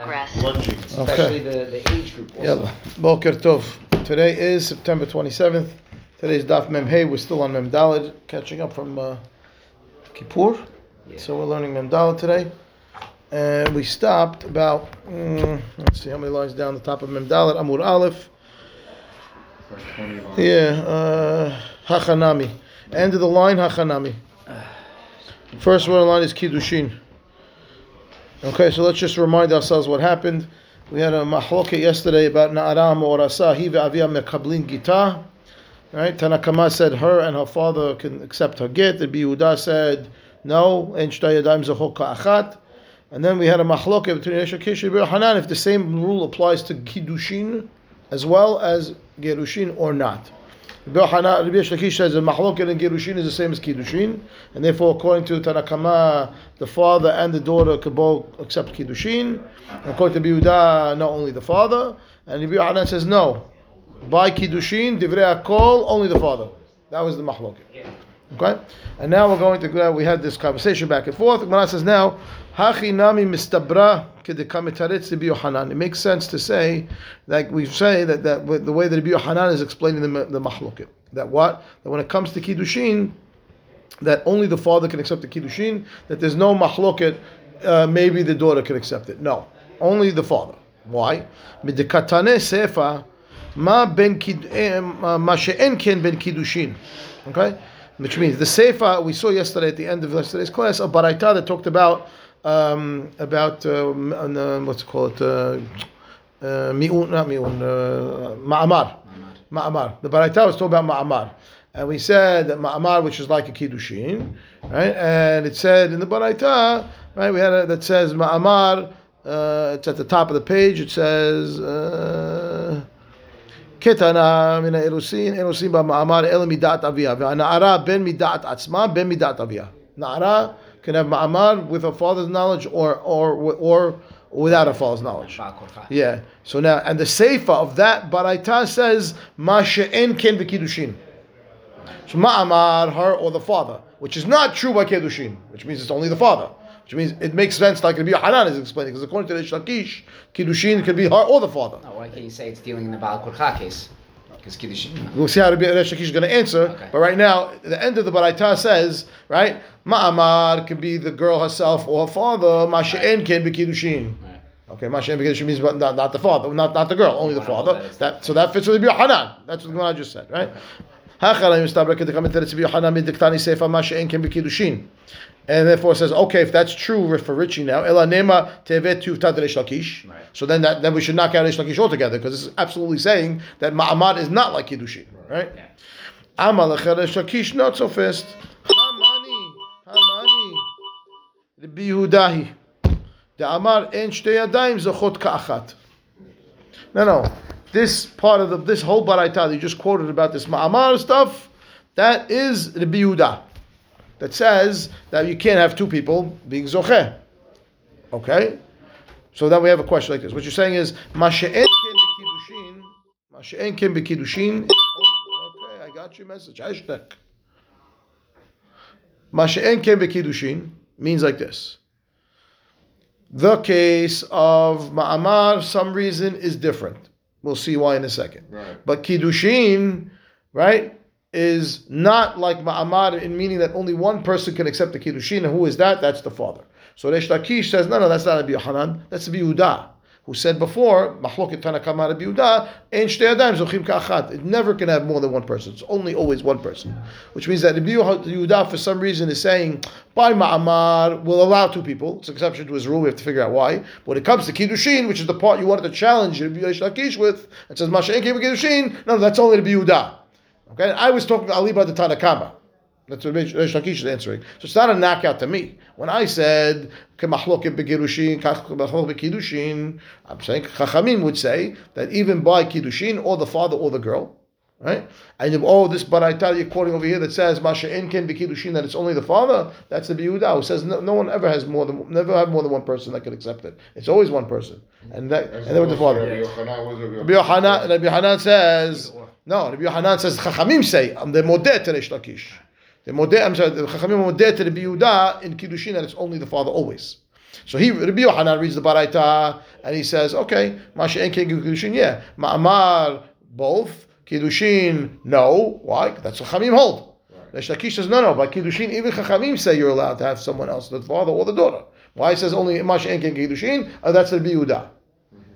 Lunging, especially the age group. Also. Boker Tov. Today is September 27th. Today's Daf Mem Hey. We're still on Mem Daled, catching up from Kippur. Yeah. So we're learning Mem Daled today. And we stopped about, let's see how many lines down the top of Mem Daled. Amur Aleph. Hachanami. End of the line, Hachanami. First one in line is Kiddushin. Okay, so let's just remind ourselves what happened. We had a mahloket yesterday about Na'ara Morasa, he ve'avia mekablin gita. Right? Tanakama said her and her father can accept her get. Rabbi Yehuda said no. And then we had a mahloket between Reish Lakish and Rabbi Hanan if the same rule applies to kiddushin as well as gerushin or not. Rabbi Lakish says that Mahloket and Gerushin is the same as Kiddushin, and therefore, according to Tanakama, the father and the daughter could both accept Kiddushin. And according to Rabbi Yehuda, not only the father. And Rabbi Hanan says, no, by Kiddushin, Divrei HaKol, only the father. That was the Mahloket. Okay? And now we're going to go, we had this conversation back and forth. Gemara says now, Hachi Nami Mistabra Kedekamitzaretz Rabbi Yochanan. It makes sense to say, like we say, that the way that Rabbi Yochanan is explaining the Mahloket. That when it comes to Kiddushin, that only the father can accept the Kiddushin, that there's no Mahloket, maybe the daughter can accept it. No, only the father. Why? Midekatane Sefa Ma Ben Ma She'en Ken Ben Kiddushin. Okay? Which means the Sefer we saw yesterday at the end of yesterday's class, a Baraita that talked Ma'amar. Ma'amar. The Baraita was talking about Ma'amar. And we said that Ma'amar, which is like a Kiddushin, right? And it said in the Baraita, right, we had that says Ma'amar, it's at the top of the page, it says, Ketana mina erusin ba ma'amar el midat avia. Na'ara ben midat atzma ben midat avia. Na'ara can have ma'amar with her father's knowledge or without her father's knowledge. Yeah. So now, and the seifa of that baraita says ma she'en ken v'kiddushin. So ma'amar, her or the father, which is not true by kiddushin, which means it's only the father. Which means it makes sense, like Rabbi Yochanan is explaining, because according to Reish Lakish, Kiddushin could be her or the father. No, why can't you say it's dealing in the Baal Korcha case? Because Kiddushin. We'll see how Reish Lakish is going to answer, okay. But right now, the end of the Baraita says, right, Ma'amar can be the girl herself or her father, Ma'ashe'en can be Kiddushin. Right. Okay, Ma'ashe'en be Kiddushin means not the father, not the girl, only the father. So that fits with Rabbi Yochanan. That's what I just said, right? Okay. And therefore it says, okay, if that's true for Richie now, right. So then we should knock out Reish Lakish altogether, because it's absolutely saying that Ma'amad is not like Kiddushin, right? Yeah. Not so fast. No. This part of this whole baraita you just quoted about this ma'amar stuff, that is Rabbi Yehuda, that says that you can't have two people being zocheh. Okay, so then we have a question like this. What you're saying is ma she'en ken be kiddushin. Okay, I got your message. Hashtag. Ma she'en ken be kiddushin means like this. The case of ma'amar, some reason, is different. We'll see why in a second. Right. But Kiddushin, right, is not like Ma'amar in meaning that only one person can accept the Kiddushin. And who is that? That's the father. So Reish Lakish says, no, that's not Rabbi Yochanan. That's Rabbi Yehuda, who said before, Mahloket Tanakama Rabbi Yehuda, and Shtei Adayim Zochim Ka'achat. It never can have more than one person. It's only always one person. Which means that Rabbi Yehuda, for some reason, is saying, by Ma'amar, will allow two people. It's an exception to his rule. We have to figure out why. But when it comes to Kiddushin, which is the part you wanted to challenge Rabbi Reish Lakish with, it says, Ma'ashe'en Ken Kiddushin, no, that's only Rabbi Yehuda. Okay? I was talking to Ali by the Tanakama. That's what Reish Lakish is answering. So it's not a knockout to me. When I said, K'machloket b'gerushin, k'machloket b'kiddushin, I'm saying, Chachamim would say that even by kiddushin, or the father or the girl, right? And this baraita you're quoting over here that says, Ma'ashe'en ken b'kiddushin, that it's only the father, that's the Yehuda who says no one ever has more than one person that can accept it. It's always one person. And then with the father. Rabbi Yochanan says, no, Rabbi Yochanan says, Chachamim say, they're modeh to Reish Lakish. The Chachamim modeh to Rabbi Yehuda in Kiddushin, and it's only the father always. So he, Rabbi Yochanan, reads the Baraita and he says, okay, Masha'en Kegu Kedushin, yeah. Ma'amar, both. Kedushin, no. Why? That's what Chachamim hold. Reish Lakish says, no, by Kedushin, even Chachamim say you're allowed to have someone else, the father or the daughter. Why? He says only Masha'en Kegu Kedushin, that's Rabbi Yehuda.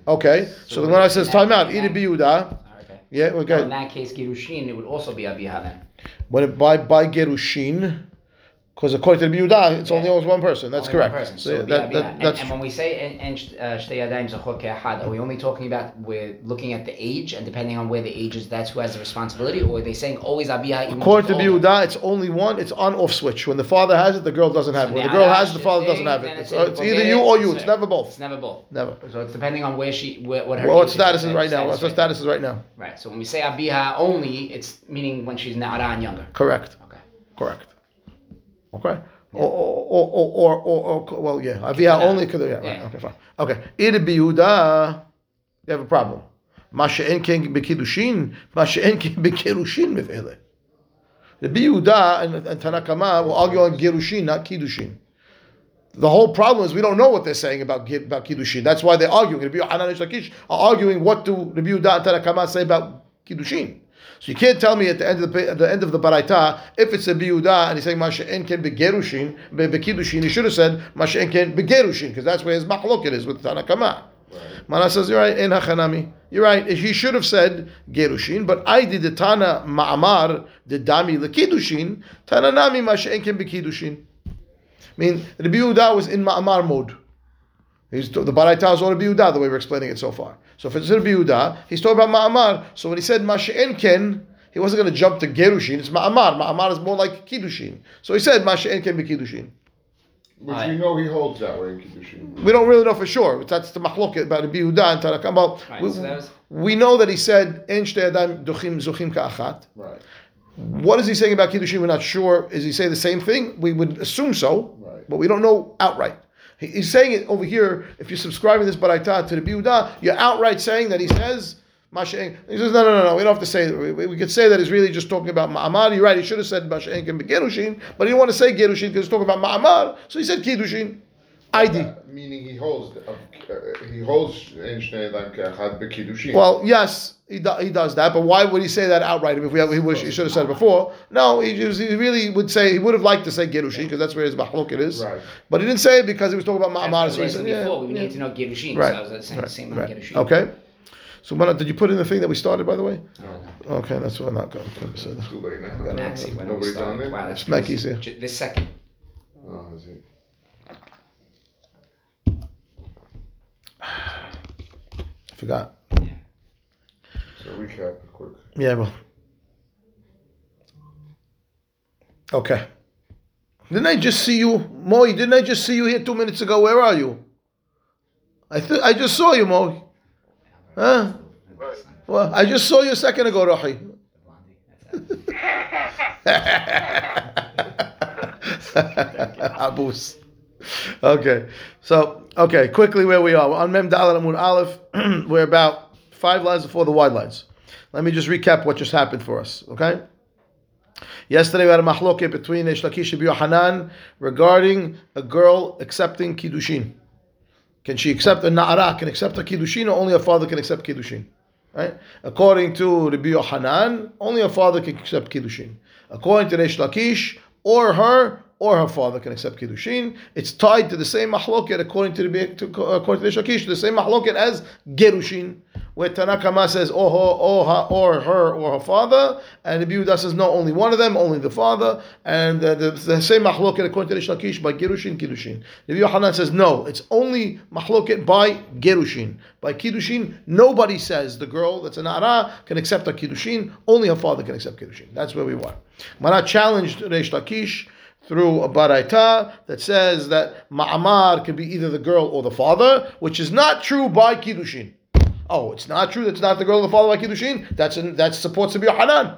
Okay, so the Gemara says, time out, Rabbi Yehuda. Yeah, okay. In that case, Gerushin, it would also be Abi Hanan. But by Gerushin, because according to the Yehuda, it's only one person. That's only correct. One person. So that's and when we say Shtei Yadayim Zachor Ke'Echad, are we only talking about we're looking at the age and depending on where the age is, that's who has the responsibility, or are they saying always Abi Hanan? According to the Yehuda, it's only one. It's on-off switch. When the father has it, the girl doesn't have it. When the girl has it, the father doesn't have it. It's either you or you. It's never both. It's never both. Never. So it's depending on where what her status is right now. What her status is right now. Right. So when we say Abi Hanan only, it's meaning when she's Na'ara and younger. Correct. Okay. Correct. Okay. Yeah. Or well, yeah. Abiyah only could. Yeah. Right. Okay. Fine. Okay. Ida biyuda, you have a problem. Masha'en king bekidushin, masha'en king bekirushin mevele. The biyuda and Tanakama will argue on girushin, not kidushin. The whole problem is we don't know what they're saying about kidushin. That's why they're arguing. Rabbi Yochanan and Lakish are arguing what do Rabbi Yehuda and Tanakama say about kidushin. So you can't tell me at the end of the Baraita, if it's a Biyuda and he's saying Masha'en ken begerushin, bekidushin, he should have said Masha'en ken begerushin, because that's where his machlok is with Tanakama. Right. Mana says, you're right, en hachanami. You're right, he should have said gerushin, but I did the Tana ma'amar, the dami lekidushin, Tananami Masha'en ken bekidushin. I mean, the Biyuda was in ma'amar mode. The Baraita is on Rabbi Yehuda, the way we're explaining it so far. So if it's Rabbi Yehuda, he's talking about Ma'amar. So when he said Masha'en ken, he wasn't going to jump to Gerushin. It's Ma'amar. Ma'amar is more like Kiddushin. So he said Masha'en ken be Kiddushin. Which we know he holds that way in Kiddushin. We don't really know for sure. But that's the machlok about Rabbi Yehuda and Tanakh. Right, we know that he said En Shtei Yadayim Zochim Ka'achat. Right. What is he saying about Kiddushin? We're not sure. Is he saying the same thing? We would assume so, right, but we don't know outright. He's saying it over here. If you're subscribing this Baraita to the Biuda, you're outright saying that he says Masha'en. He says no. We don't have to say it. We could say that he's really just talking about Ma'amar. You're right. He should have said Masha'en ken begerushin, but he didn't want to say gerushin because he's talking about Ma'amar. So he said kiddushin. Meaning he holds en shnei yadayim ke'echad b'kiddushin. Well, yes, he does that, but why would he say that outright? He should have said it before. No, he really would say he would have liked to say gerushin because that's where his mahloket is. Right. But he didn't say it because he was talking about ma'amar. So we need to know gerushin. Right. So I was saying right. Gerushin. Okay. So did you put in the thing that we started, by the way? No. Okay, that's what I'm not going to say. Too late now. Nobody's on there. Wow, that's crazy. This second. Oh, is it? I forgot. Yeah. So recap quick. Yeah, well. Okay. Didn't I just see you, Moe? Didn't I just see you here 2 minutes ago? Where are you? I just saw you, Moe. Huh? Well, I just saw you a second ago, Rohi. Abus. Okay, quickly where we are. We're on Mem Dalet Amud Aleph. We're about 5 lines before the wide lines. Let me just recap what just happened for us, okay? Yesterday we had a machloket between Reish Lakish and Yochanan regarding a girl accepting Kiddushin. Can she accept a Na'ara? Can accept a Kiddushin, or only a father can accept Kiddushin? Right? According to Rabbi Yochanan, only a father can accept Kiddushin. According to Reish Lakish, or her father can accept Kiddushin. It's tied to the same mahloket according to Reish Lakish, the same mahloket as Gerushin, where Tanakama says or her father, and the Biuda says no, only one of them, only the father, and the same mahloket according to Reish Lakish by Gerushin, Kiddushin. The Yochanan says no, it's only mahloket by Gerushin. By Kiddushin, nobody says the girl that's an Ara can accept her Kiddushin, only her father can accept Kiddushin. That's where we were. Mana challenged Reish Lakish through a baraita that says that ma'amar can be either the girl or the father, which is not true by Kiddushin. Oh, it's not true. That's not the girl or the father by Kiddushin. That supports Rabbi Yochanan,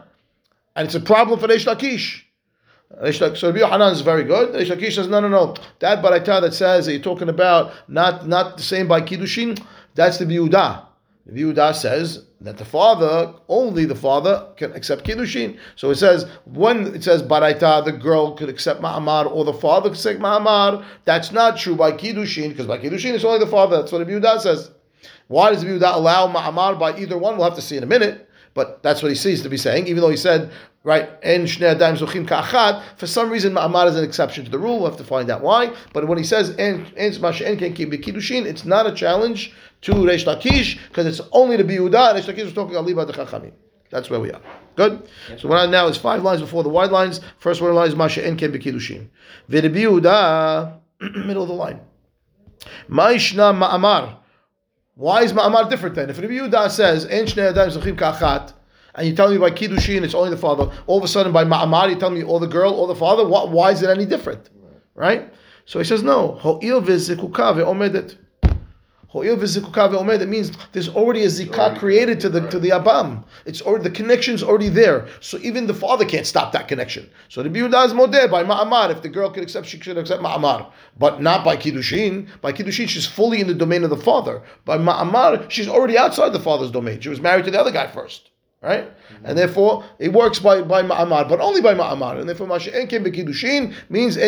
and it's a problem for Reish Lakish. So Rabbi Yochanan is very good. Reish Lakish says no. That baraita that says that you're talking about not the same by Kiddushin, that's the Biyuda. Rabbi Yehuda says that the father, only the father, can accept Kiddushin. So it says, when it says Baraita, the girl could accept Ma'amar, or the father could accept Ma'amar, that's not true by Kiddushin, because by Kiddushin it's only the father. That's what Rabbi Yehuda says. Why does Rabbi Yehuda allow Ma'amar by either one? We'll have to see in a minute, but that's what he seems to be saying, even though he said, right, en shnei adayim zochim ka'achat, for some reason Ma'amar is an exception to the rule. We'll have to find out why. But when he says, it's not a challenge to Reish Lakish, because it's only to Rabbi Yehuda, and Reish Lakish was talking about Libat HaChachamim. That's where we are. Good? Yes. So what I now is 5 lines before the wide lines. First one line is Ma'ashe'en ken b'kiddushin. V'Rabbi Yehuda, middle of the line. Ma'ishna Ma'amar. Why is Ma'amar different then? If Rabbi Yehuda says, en shnei adayim zochim ka'achat, and you tell me by Kiddushin it's only the father, all of a sudden by Ma'amar you tell me or the girl or the father, why is it any different? Right? So he says, no. Ho'il v'zikuka ve'omedet. It means there's already a zikah created to the abam. It's already, the connection's already there. So even the father can't stop that connection. So the Yehuda is modeh by Ma'amar. If the girl could accept, she should accept Ma'amar. But not by Kiddushin. By Kiddushin, she's fully in the domain of the father. By Ma'amar, she's already outside the father's domain. She was married to the other guy first. Right? Mm-hmm. And therefore, it works by Ma'amar, but only by Ma'amar. And therefore, Ma'ashe'en ken b'kiddushin means by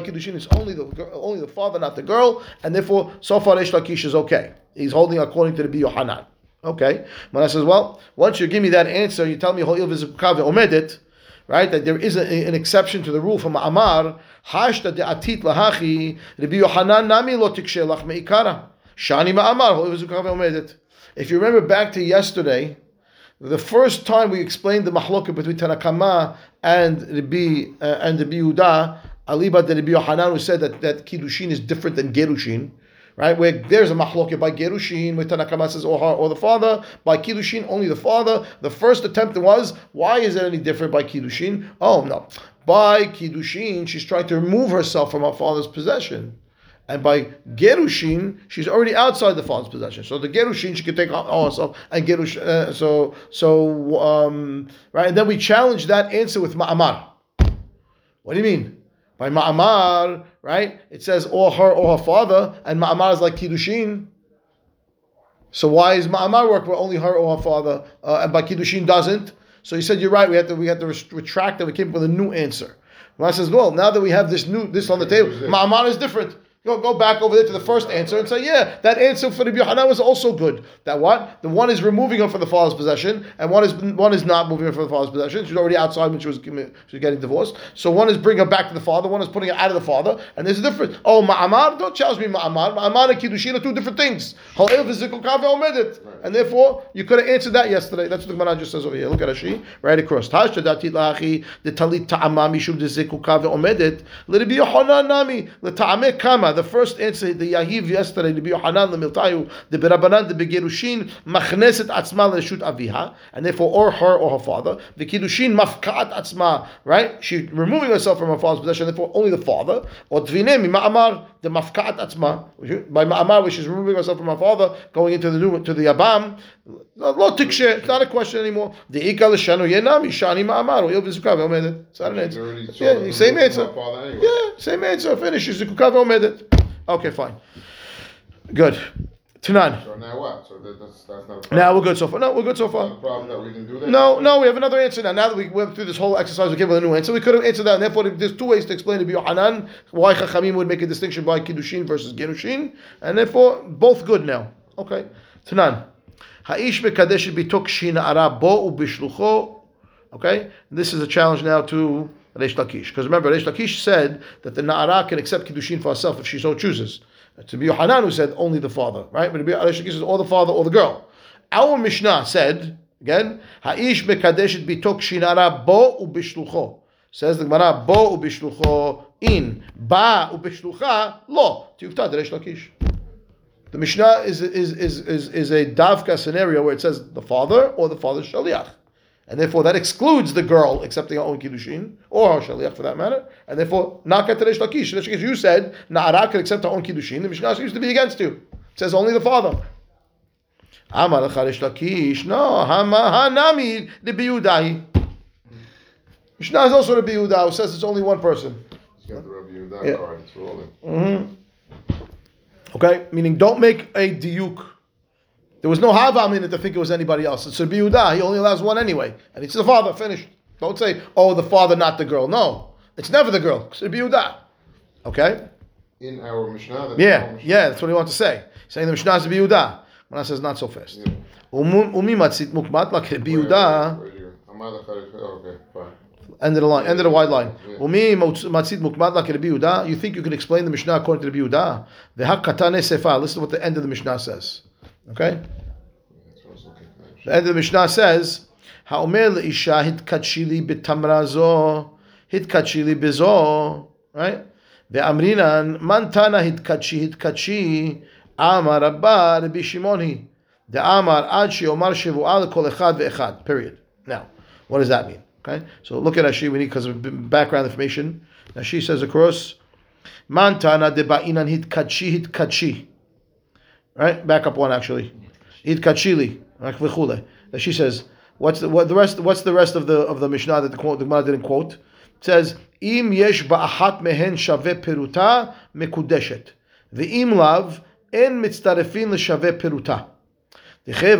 Kiddushin it's only the father, not the girl. And therefore, so far, Reish Lakish is okay. He's holding according to the Rabbi Yohanan. Okay. Mona says, well, once you give me that answer, you tell me, ho'il v'zikukav ve'omedet, right? That there is an exception to the rule for Ma'amar. Hashta de'atit lahachi, Rabbi Yohanan nami lo tikshe lach me'ikara. Shani Ma'amar, ho'il v'zikukav ve'omedet. If you remember back to yesterday, the first time we explained the mahlokah between Tanakama and Rabbi Yehuda, Alibad and Rabbi Yohanan, who said that Kiddushin is different than Gerushin, right? Where there's a mahlokah by Gerushin, where Tanakama says or the father, by Kiddushin only the father. The first attempt was, why is it any different by Kiddushin? Oh no, by Kiddushin she's trying to remove herself from her father's possession. And by Gerushin, she's already outside the father's possession. So the Gerushin, she can take on herself. And Gerushin, right? And then we challenge that answer with Ma'amar. What do you mean? By Ma'amar, right? It says or her father, and Ma'amar is like Kiddushin. So why is Ma'amar work where only her or her father, and by Kiddushin doesn't? So he said, you're right, we had to retract that, we came up with a new answer. And I says, well, now that we have this on the table, Ma'amar is different. Go back over there to the first answer and say, yeah, that answer for Rabbi Yohanan was also good. That what? The one is removing her from the father's possession, and one is not moving her from the father's possession. She was already outside when she was getting divorced. So one is bringing her back to the father, one is putting her out of the father, and there's a difference. Oh, Ma'amar, don't challenge me, Ma'amar. Ma'amar and Kiddushin are two different things. And therefore, you could have answered that yesterday. That's what the Gemara just says over here. Look at Rashi, right across. The first answer, the Yahiv yesterday, the Yohanan, the Miltayu, the Berabanan, the Begerushin, Machneset Atzma Leshut Aviha, and therefore, or her or her father, the Kiddushin Mafkat Atzma, right? She's removing herself from her father's possession, therefore, only the father, or Dvinemi Ma'amar, the Mafkat Atzma, by Ma'amar, which is removing herself from her father, going into to the Abam, it's not a question anymore. The Ikal Shanu Yenami, Shani Ma'amar, or Yilvizukav, it's not an answer. Yeah, same answer. Yeah, same answer. Finishes the Kukav. Okay, fine. Good. Tanan. So now what? So that's not a problem. Now we're good so far. No, we're good so far. Not a problem that we can do that. No, we have another answer now. Now that we went through this whole exercise, we came with a new answer. We could have answered that. And therefore, there's two ways to explain to Rabbi Yohanan why Chachamim would make a distinction by Kiddushin versus Gerushin. And therefore, both good now. Okay. Tanan. Ha'ish mekadesh bitok shin ara bo ubishlucho. Okay. This is a challenge now to Reish Lakish. Because remember, Reish Lakish said that the Na'ara can accept Kiddushin for herself if she so chooses. It's Rabbi Yohanan who said only the father, right? But Reish Lakish says or the father or the girl. Our Mishnah said, again, Ha'ish mekadeshet bitok shinara bo ubishlucho. Says the Gemara, bo ubishlucho in, ba ubishlucha lo. Tiyuktad Reish Lakish. The Mishnah is a davka scenario where it says the father or the father's shaliach. And therefore, that excludes the girl accepting her own Kiddushin, or her shaliach for that matter. And therefore, Nakat Reish Lakish. Reish Lakish, you said, Na'ara could accept her own Kiddushin. The Mishnah seems to be against you. It says only the father. Amar Reish Lakish. No, Hama Hanami Rabbi Yehuda. Mishnah is also Rabbi Yehuda, who says it's only one person. He's got the Rabbi Yehuda card. It's rolling. Mm-hmm. Okay, meaning don't make a diuk. There was no Hava Aminah to think it was anybody else. It's Rabbi Yehuda. He only allows one anyway. And it's the father. Finished. Don't say, oh, the father, not the girl. No. It's never the girl. It's Rabbi Yehuda. Okay? In our Mishnah. Yeah, that's what he wants to say. He's saying the Mishnah is Rabbi Yehuda. When I says not so fast. Yeah. Okay, fine. End of the line. End of the wide line. Yeah. You think you can explain the Mishnah according to Rabbi Yehuda? Listen to what the end of the Mishnah says. Okay? The end of the Mishnah says, right? Period. Now, what does that mean? Okay, so look at Rashi. We need because of background information. Rashi says across, "Mantana de ba'inan hit kachi." Right, back up one actually. Hit kachili. Rashi says, What's the rest of the Mishnah that the Gemara didn't quote? It says, "Im yesh ba'ahat mehen shave peruta mekudeshet ve'im lav en mitztarefin l'shave peruta." So the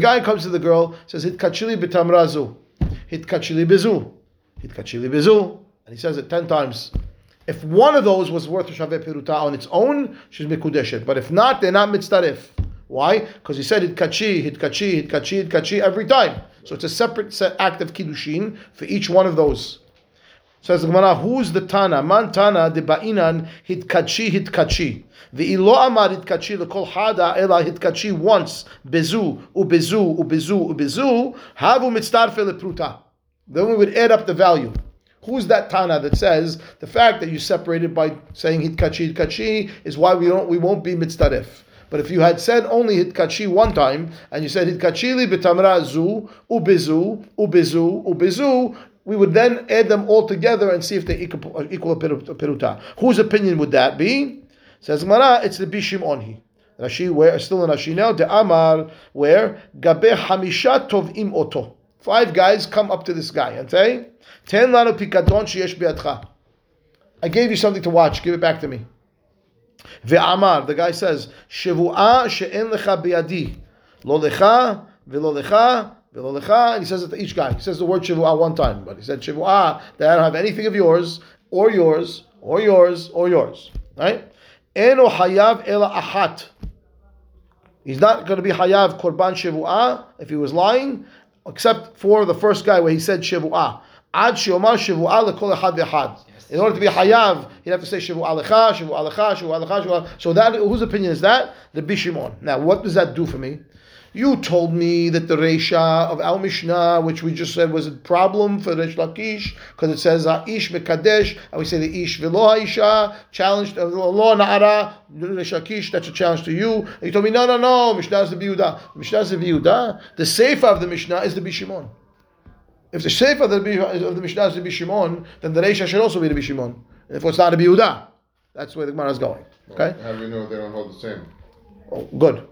guy comes to the girl, says, Hitkachili bitamrazu, Hitkachili bizu, Hitkachili bizu. And he says it 10 times. If one of those was worth a Shaveh Peruta on its own, she's Mikudeshet. But if not, they're not Mitztarif. Why? Because he said Hitkachi, Hitkachi, Hitkachi, Hitkachi every time. So it's a separate act of Kiddushin for each one of those. Says the Gemara, who's the Tana? Man Tana de Ba'inan Hitkachi. The Ilo Amar Hitkachi, the Kol Hada Ela Hitkachi once. Bezu, Ubezu, Ubezu, Ubezu, Havu Mitztarfe Lepruta. Then we would add up the value. Who's that Tana that says the fact that you separated by saying Hitkachi, Hitkachi is why we won't be Mitztaref? But if you had said only Hitkachi one time and you said Hitkachili Bitamra Zu, Ubezu, Ubezu, Ubezu, we would then add them all together and see if they equal a peruta. Whose opinion would that be? Says Gemara, it's the Bishim Onhi. Rashi, where still in Rashi now, the Amar, where Gabe Hamisha Tovim Oto. 5 guys come up to this guy and say, Ten lano pikadon sheyesh be'atcha. I gave you something to watch. Give it back to me. Ve'amar, the guy says, Shevua she'en lecha be'adi. Lo lecha ve'lo lecha. And he says it to each guy. He says the word Shivu'ah one time, but he said Shivu'ah that I don't have anything of yours, or yours, or yours, or yours. Right? Eno hayav ela ahat. He's not going to be hayav korban Shivu'ah if he was lying, except for the first guy where he said Shivu'ah. Ad shiomar Shivu'ah lekol echad v'echad. In order to be hayav, he'd have to say Shivu'ah lecha, Shivu'ah lecha, Shivu'ah lecha, Shivu'ah. So that, whose opinion is that? The Bishimon. Now, what does that do for me? You told me that the Reisha of our Mishnah, which we just said was a problem for Reish Lakish, because it says Ish Mekadesh, and we say the Ish Velo Haisha, challenged Lo Na'ara, Reish Lakish, that's a challenge to you. And you told me, no, Mishnah is the Biyuda. Mishnah is the Biyuda. The Sefer of the Mishnah is the Bishimon. If the Sefer of the Mishnah is the Bishimon, then the Reisha should also be the Bishimon. If it's not a Biyuda, that's where the Gemara is going. Okay? Well, how do we know they don't hold the same? Oh, good.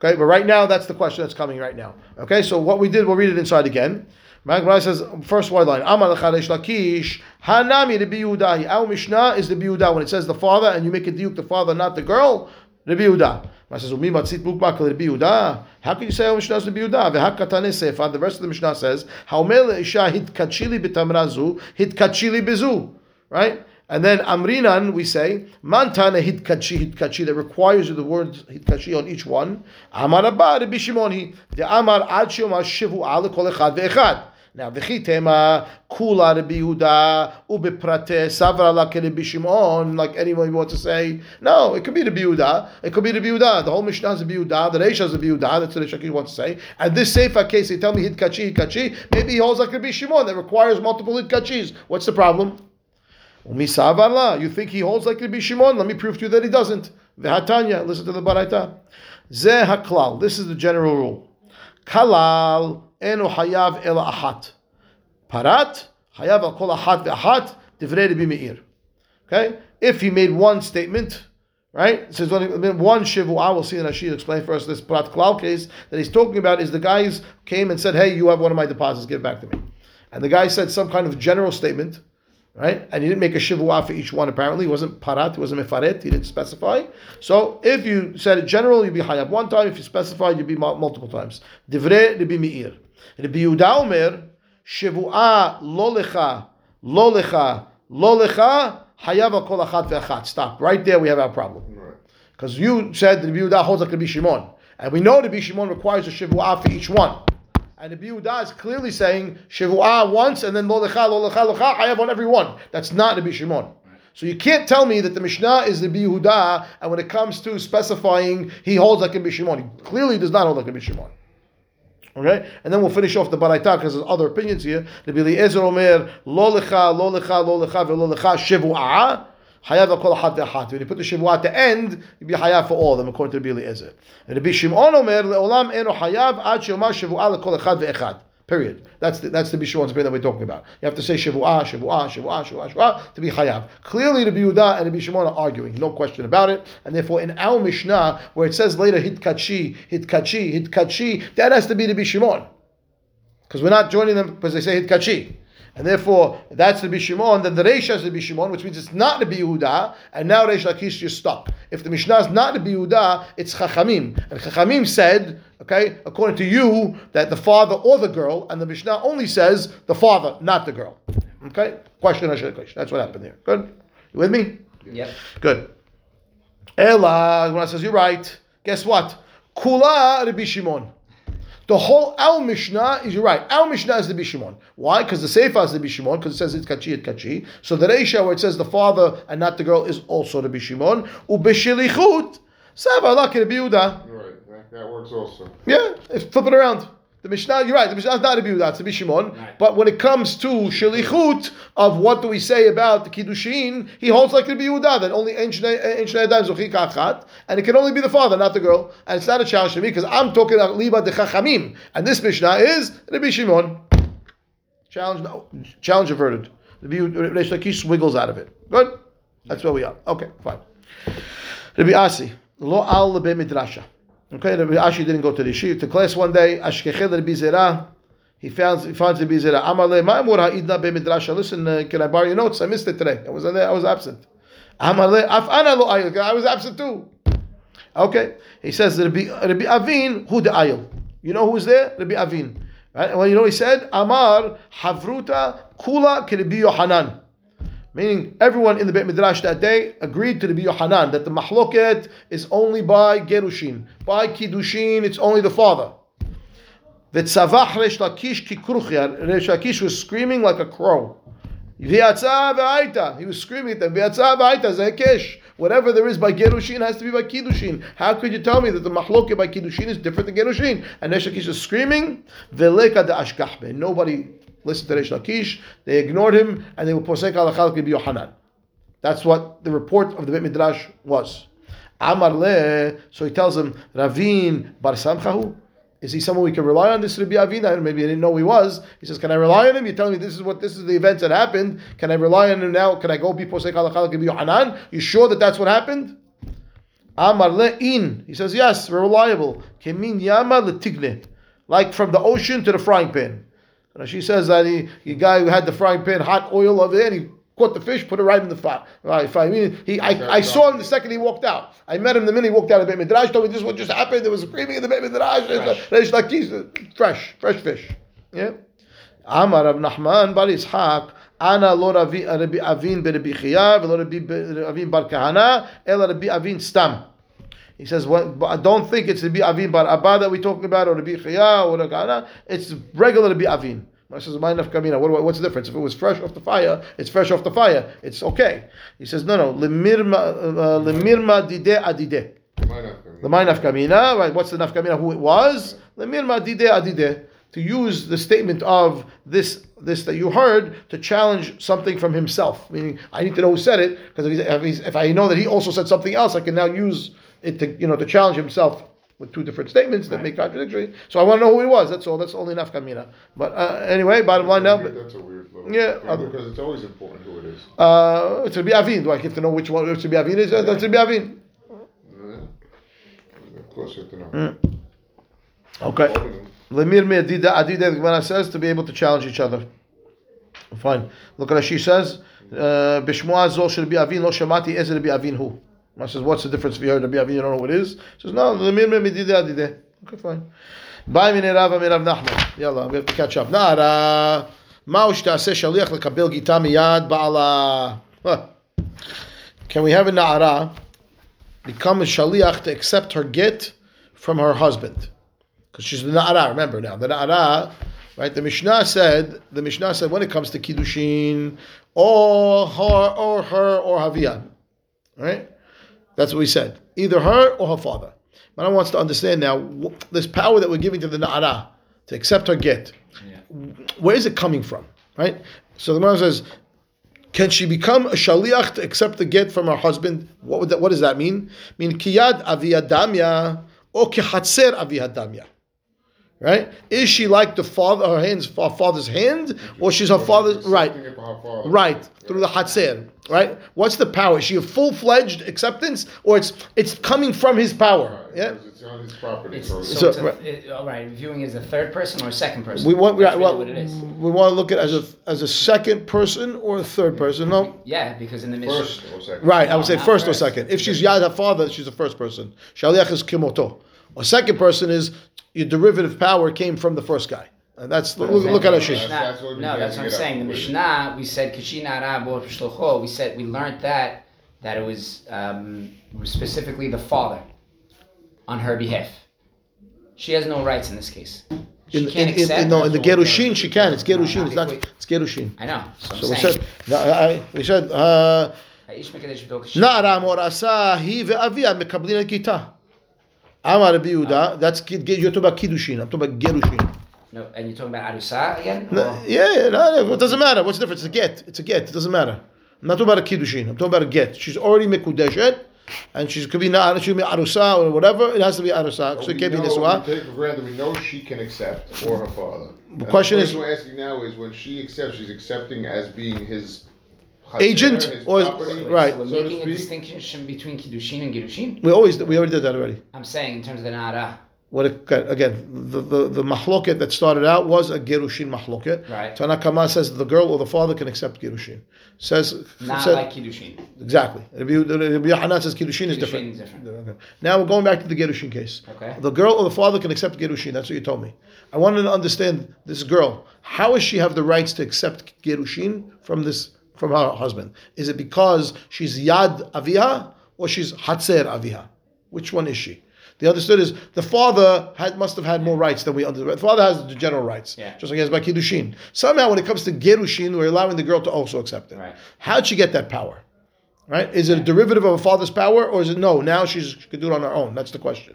Okay, but right now, that's the question that's coming right now. Okay, so what we did, we'll read it inside again. Gemara says, first word line, Amar l'charesh lakish, hanami Rabbi Yehuda. Our Mishnah is Rabbi Yehuda. When it says the father, and you make it diuk the father, not the girl, Rabbi Yehuda. Gemara says, umi matzit bukmak Rabbi Yehuda. How can you say our Mishnah is Rabbi Yehuda? V'hakatane sefa, the rest of the Mishnah says, haomel le'isha hitkachili bitamrazu, hitkachili bizu. Right? And then Amrinan, we say, Mantana hitkachi, that requires the word hitkachi on each one. Amar Abba, Rabbi Shimon, the Amar Achiomar Shivu Ala Kol Echad Ve'echad. Now, V'chitema, Kula Rabbi Yehuda, Ubeprate, Savra Lake Rabbi Shimon, like anyone wants to say. No, it could be Rabbi Yehuda. It could be Rabbi Yehuda. The whole Mishnah is Rabbi Yehuda. The Reisha is Rabbi Yehuda. That's what Reish Lakish wants to say. And this Seifa case, they tell me hitkachi. Maybe he holds like Rabbi Shimon that requires multiple hitkachis. What's the problem? You think he holds like Rabbi Shimon? Let me prove to you that he doesn't. V'hatanya, listen to the Baraita. Zeh haklal. This is the general rule. Kalal eno hayav el ahat. Parat hayav al kol ahat ve'ahat divrei Rabbi Meir. Okay, if he made one statement, right? It says only one shivu'ah. We'll see in Rashi explain for us this parat klal case that he's talking about is the guys came and said, "Hey, you have one of my deposits. Give it back to me." And the guy said some kind of general statement. right? And he didn't make a shivuah for each one, apparently. He wasn't parat, he wasn't mefaret, he didn't specify. So if you said it general, you'd be hayab one time. If you specified, you'd be multiple times. Divrei Rabbi Meir. Rabbi Yehuda omer, shivuah lo lecha, hayava kol achat ve'achat. Stop. Right there we have our problem. Because you said the Rabbi Yehuda holds like Rabbi Shimon. And we know the Rabbi Shimon requires a shivuah for each one. And the Rabbi Yehuda is clearly saying shivuah once and then lo lecha, I have on every one. That's not the Rabbi Shimon. So you can't tell me that the Mishnah is the Rabbi Yehuda, and when it comes to specifying, he holds like Rabbi Shimon. He clearly does not hold like Rabbi Shimon. Okay? And then we'll finish off the Baraita because there's other opinions here. Rabbi Eliezer omer, lo lecha, shivuah. Hayav kol achat ve'achat. When you put the shivuah at the end, you'd be hayav for all of them, according to Rabbi Eliezer. Rabbi Shimon omer le'olam eno hayav ad she'yomar shivuah lekol echad ve'echad. Period. That's the Rabbi Shimon's opinion that we're talking about. You have to say shivuah to be hayav. Clearly, Rabbi Yehuda and Rabbi Shimon are arguing, no question about it. And therefore, in our Mishnah, where it says later hitkachi, that has to be Rabbi Shimon, because we're not joining them because they say hitkachi. And therefore, that's the Bishimon, then the Reish is the Bishimon, which means it's not the Biyuda, and now Reish Lakish just stop. If the Mishnah is not the Biyuda, it's Chachamim. And Chachamim said, okay, according to you, that the father or the girl, and the Mishnah only says the father, not the girl. Okay? Question Reish Lakish. That's what happened there. Good? You with me? Yep. Good. Ela, when I says, you're right, guess what? Kula Rabbi Shimon. The whole our Mishnah is, you're right, our Mishnah is the Bishimon. Why? Because the Seifah is the Bishimon, because it says it kachi. So the Reisha, where it says the father and not the girl, is also the Bishimon. Ubeshilichut, Saba Laki Rabbi Yehuda. Right, that works also. Yeah, flip it around. The Mishnah, you're right, the Mishnah is not Rabbi Yehuda, it's the Bishimon. Right. But when it comes to Shilichut, of what do we say about the Kiddushin, he holds like Rabbi Yehuda, that only and it can only be the father, not the girl. And it's not a challenge to me, because I'm talking about Liba de Chachamim. And this Mishnah is Rabbi Shimon. Challenge averted. Reish Lakish wiggles out of it. Good? That's where we are. Okay, fine. Rabbi Asi, Lo al lebe midrasha. Okay, Rabbi Ashi didn't go to the yeshiva, to class one day. Ashkechel Rabbi Zera, he finds Rabbi Zera. Amalei ma'amura idna be'midrasha. Listen, can I borrow your notes? I missed it today. I wasn't there. I was absent. Amalei afana lo ayil. I was absent too. Okay, he says Rabbi Avin who the ayil. You know who's there? Rabbi Avin. Right? Well, you know he said Amar Havruta Kula Rabbi Yohanan. Meaning, everyone in the Beit Midrash that day agreed to the Rabbi Yohanan that the Mahloket is only by Gerushin. By Kiddushin, it's only the father. The Tzavach Reish Lakish ki kruchya. Reish Lakish was screaming like a crow. V'yatza v'ayta. He was screaming at them. V'yatza v'ayta. Zekesh. Whatever there is by Gerushin has to be by Kiddushin. How could you tell me that the Mahloket by Kiddushin is different than Gerushin? And Reish Lakish was screaming. V'leka da'ashkahbe. Nobody listened to Reish Lakish, they ignored him, and they were posek halachah Rabbi Yohanan. That's what the report of the Beit Midrash was. Amar le, so he tells him, Ravin bar Samchahu, is he someone we can rely on? This Rabbi Avin, maybe I didn't know he was. He says, can I rely on him? You're telling me this is the events that happened. Can I rely on him now? Can I go be posek halachah Rabbi Yohanan? You sure that that's what happened? Amar le in, he says, yes, we're reliable. Kemin yama letigne, like from the ocean to the frying pan. She says that the guy who had the frying pan, hot oil over there, and he caught the fish, put it right in the fire. I saw him the second he walked out. I met him the minute he walked out of the Beit Midrash, told me this is what just happened. There was screaming in the Beit Midrash. Fresh fish. Yeah. Amar Rav Nachman bar Yitzchak, Ana lo Rabbi Avin ben Rabbi Chiya, v'lo Rabbi Avin bar Kahana, ela Rabbi Avin stam. He says, well, I don't think it's Rabbi Avin bar Abba that we're talking about, or Rabbi Chaya, or Rabbi Kana. It's regular Rabbi Avin. He says, what's the difference? If it was fresh off the fire, it's fresh off the fire. It's okay. He says, no. Lemirma dide adide. L'may nafkamina. Right, what's the nafkamina? Who it was? Lemirma dide adide. To use the statement of this that you heard to challenge something from himself. Meaning, I need to know who said it, because if I know that he also said something else, I can now use it to challenge himself with two different statements that make contradictory. So I want to know who he was. That's all. That's only nafkamina. But anyway, bottom line now. That's a weird little thing, because it's always important who it is. It's Rabbi Avin. Do I get to know which one? It's Rabbi Avin. Is that's Rabbi Avin. Of course, you have to know. Okay. Lemir me adida. The Gemara says to be able to challenge each other. Fine. Look at what she says. Bishmoa zol shel bi'avin lo shemati ez el bi'avin hu. I says, what's the difference if you heard a bi'avin, you don't know what it is? He says, no, the mirme midideh adideh. Okay, fine. Bye, min Rav and Rav Nachman. Yalla, we have to catch up. Nara, ma'u sh'ta'aseh shaliach lekabel gita miyad ba'ala. Can we have a na'ara become a shaliach to accept her get from her husband? Because she's the na'ara, remember now. The na'ara, right? The Mishnah said when it comes to kiddushin, or her or Haviyah. Right? That's what we said. Either her or her father. Maran wants to understand now this power that we're giving to the na'ara to accept her get. Yeah. Where is it coming from? Right? So the Maran says, can she become a shaliach to accept the get from her husband? What does that mean? Mean kiyad aviyadamya or kihatser aviyadamya. Right? Is she like the father, her father's hand, or she's her father's right? Right. Through the hatser. Right? What's the power? Is she a full-fledged acceptance, or it's coming from his power? Right, yeah. It's on his property. All right. Viewing as a third person or a second person. We want to look at it as a second person or a third person. No. Yeah, because in the Mishnah. First or second. Right. I would say first or second. If she's yad her father, she's the first person. Shaliach is kimoto. Or second person is your derivative power came from the first guy. And that's look at Hashem. That's what I'm saying. The Mishnah, we said Kishina. We said we learned that it was specifically the father on her behalf. She has no rights in this case. In the Gerushin she can. It's Gerushin. It's Gerushin. I know. So we said Na'ara morasa he ve'avia mekablin kita. Amar Rabbi Yehuda. That's you're talking about kiddushin. I'm talking about Gerushin. No, and you're talking about Arusa again? No, no, it doesn't matter. What's the difference? It's a get. It doesn't matter. I'm not talking about a kiddushin. I'm talking about a get. She's already Mikudeshet, and she could be not. She could be Arusa or whatever. It has to be Arusa. Well, so it can't be Niswa. We take for granted we know she can accept or her father. The question is, we're asking now is when she accepts, she's accepting as being his agent or property, right? So we're making a distinction between kiddushin and gerushin. We already did that already. I'm saying in terms of the na'ara. The mahloket that started out was a gerushin mahloket. Right. Tanna Kama says the girl or the father can accept gerushin. Not like kiddushin. Exactly. Rabbi Yochanan says kiddushin is different. Okay. Now we're going back to the gerushin case. Okay. The girl or the father can accept gerushin. That's what you told me. I wanted to understand this girl. How does she have the rights to accept gerushin from her husband? Is it because she's yad aviha or she's hatser aviha? Which one is she? The understood is the father must have had more rights than we understood. The father has the general rights, just like he has by kiddushin. Somehow, when it comes to gerushin, we're allowing the girl to also accept it. Right. How'd she get that power? Right? Is it a derivative of a father's power, or is it no? Now she could do it on her own. That's the question.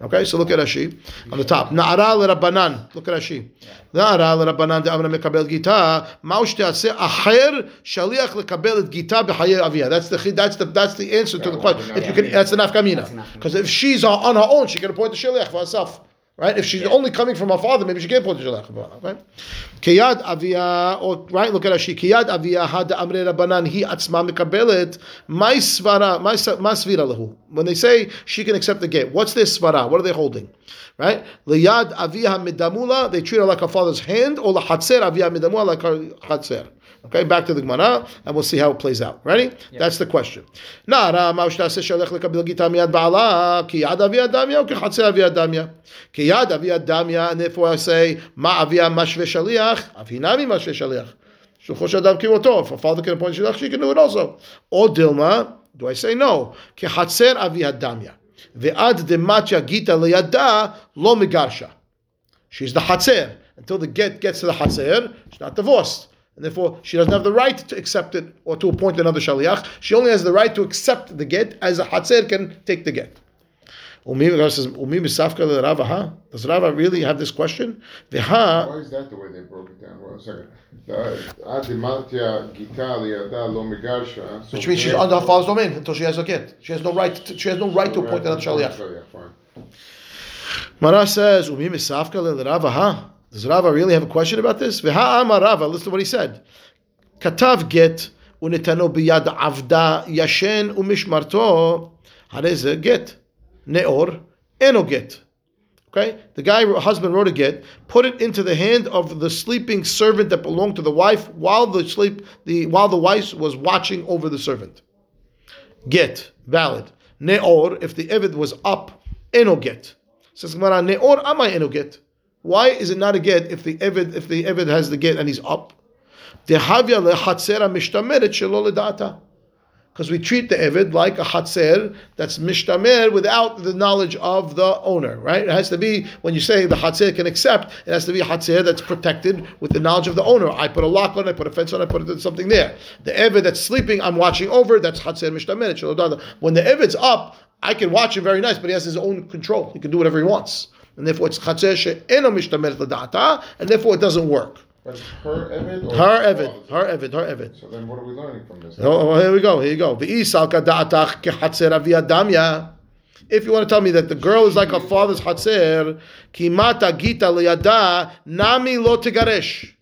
Okay, so look at Rashi on the top. Na'ara l'Rabbanan. Look at Rashi. Na'ara l'Rabbanan de'amra mekabel gita ma'ush te'aseh acher shaliach lekabel gita b'chayei aviyah. That's the answer to the question. If you can, that's the nafkamina. Because if she's on her own, she can appoint the shaliach for herself, right? If she's only coming from her father, maybe she can't appoint the shaliach for herself, right? Kiyad aviyah, or right? Look at Rashi. Kiyad aviyah had amre Rabbanan he atzma mekabelet ma'svira lehu. When they say she can accept the get, what's this svara? What are they holding? Right? Liyad aviyah midamula, they treat her like her father's hand, or lahatser aviyah midamula, like her hatser. Okay, back to the Gemara, and we'll see how it plays out. Ready? Yeah. That's the question. And therefore I say, Ma aviyah mashve shaliach, avinami mashve shaliach. If her father can appoint shaliach, she can do it also. Or Dilma, do I say no? Ki hatser aviyah damya. Ve'ad de matya gita leyada lo megarsha. She's the hatser. Until the get gets to the hatser, she's not divorced. And therefore, she doesn't have the right to accept it or to appoint another shaliach. She only has the right to accept the get as a hatzer can take the get. Does Rava really have this question? Why is that the way they broke it down? Well, a second. Which means she's under her father's domain until she has a get. She has no right to appoint another shaliach. Mara says, does Rava really have a question about this? V'ha'amar Rava, listen to what he said. Katav get unetano biyad avda yashen umishmarto. Harei ze get neor eno get. Okay, the guy, husband, wrote a get, put it into the hand of the sleeping servant that belonged to the wife while the wife was watching over the servant. Get, valid. Ne'or, if the eved was up, eno get. Says Gemara, ne'or amai eno get. Why is it not a get if the eved has the get and he's up? Dehavya lechatzera mistameret shelo ledata. Because we treat the eved like a hatzer that's mishtamer without the knowledge of the owner, right? It has to be, when you say the hatzer can accept, it has to be a hatzer that's protected with the knowledge of the owner. I put a lock on, I put a fence on, I put something there. The eved that's sleeping, I'm watching over, that's hatzer mishtamer. When the eved's up, I can watch him very nice, but he has his own control. He can do whatever he wants. And therefore it's hatzer she'eno mishtamer l'data, and therefore it doesn't work. But her eved? Her eved. So then what are we learning from this? Oh, here we go. If you want to tell me that the girl is like her father's hatzer, kimata gita liyada nami lo tigaresh.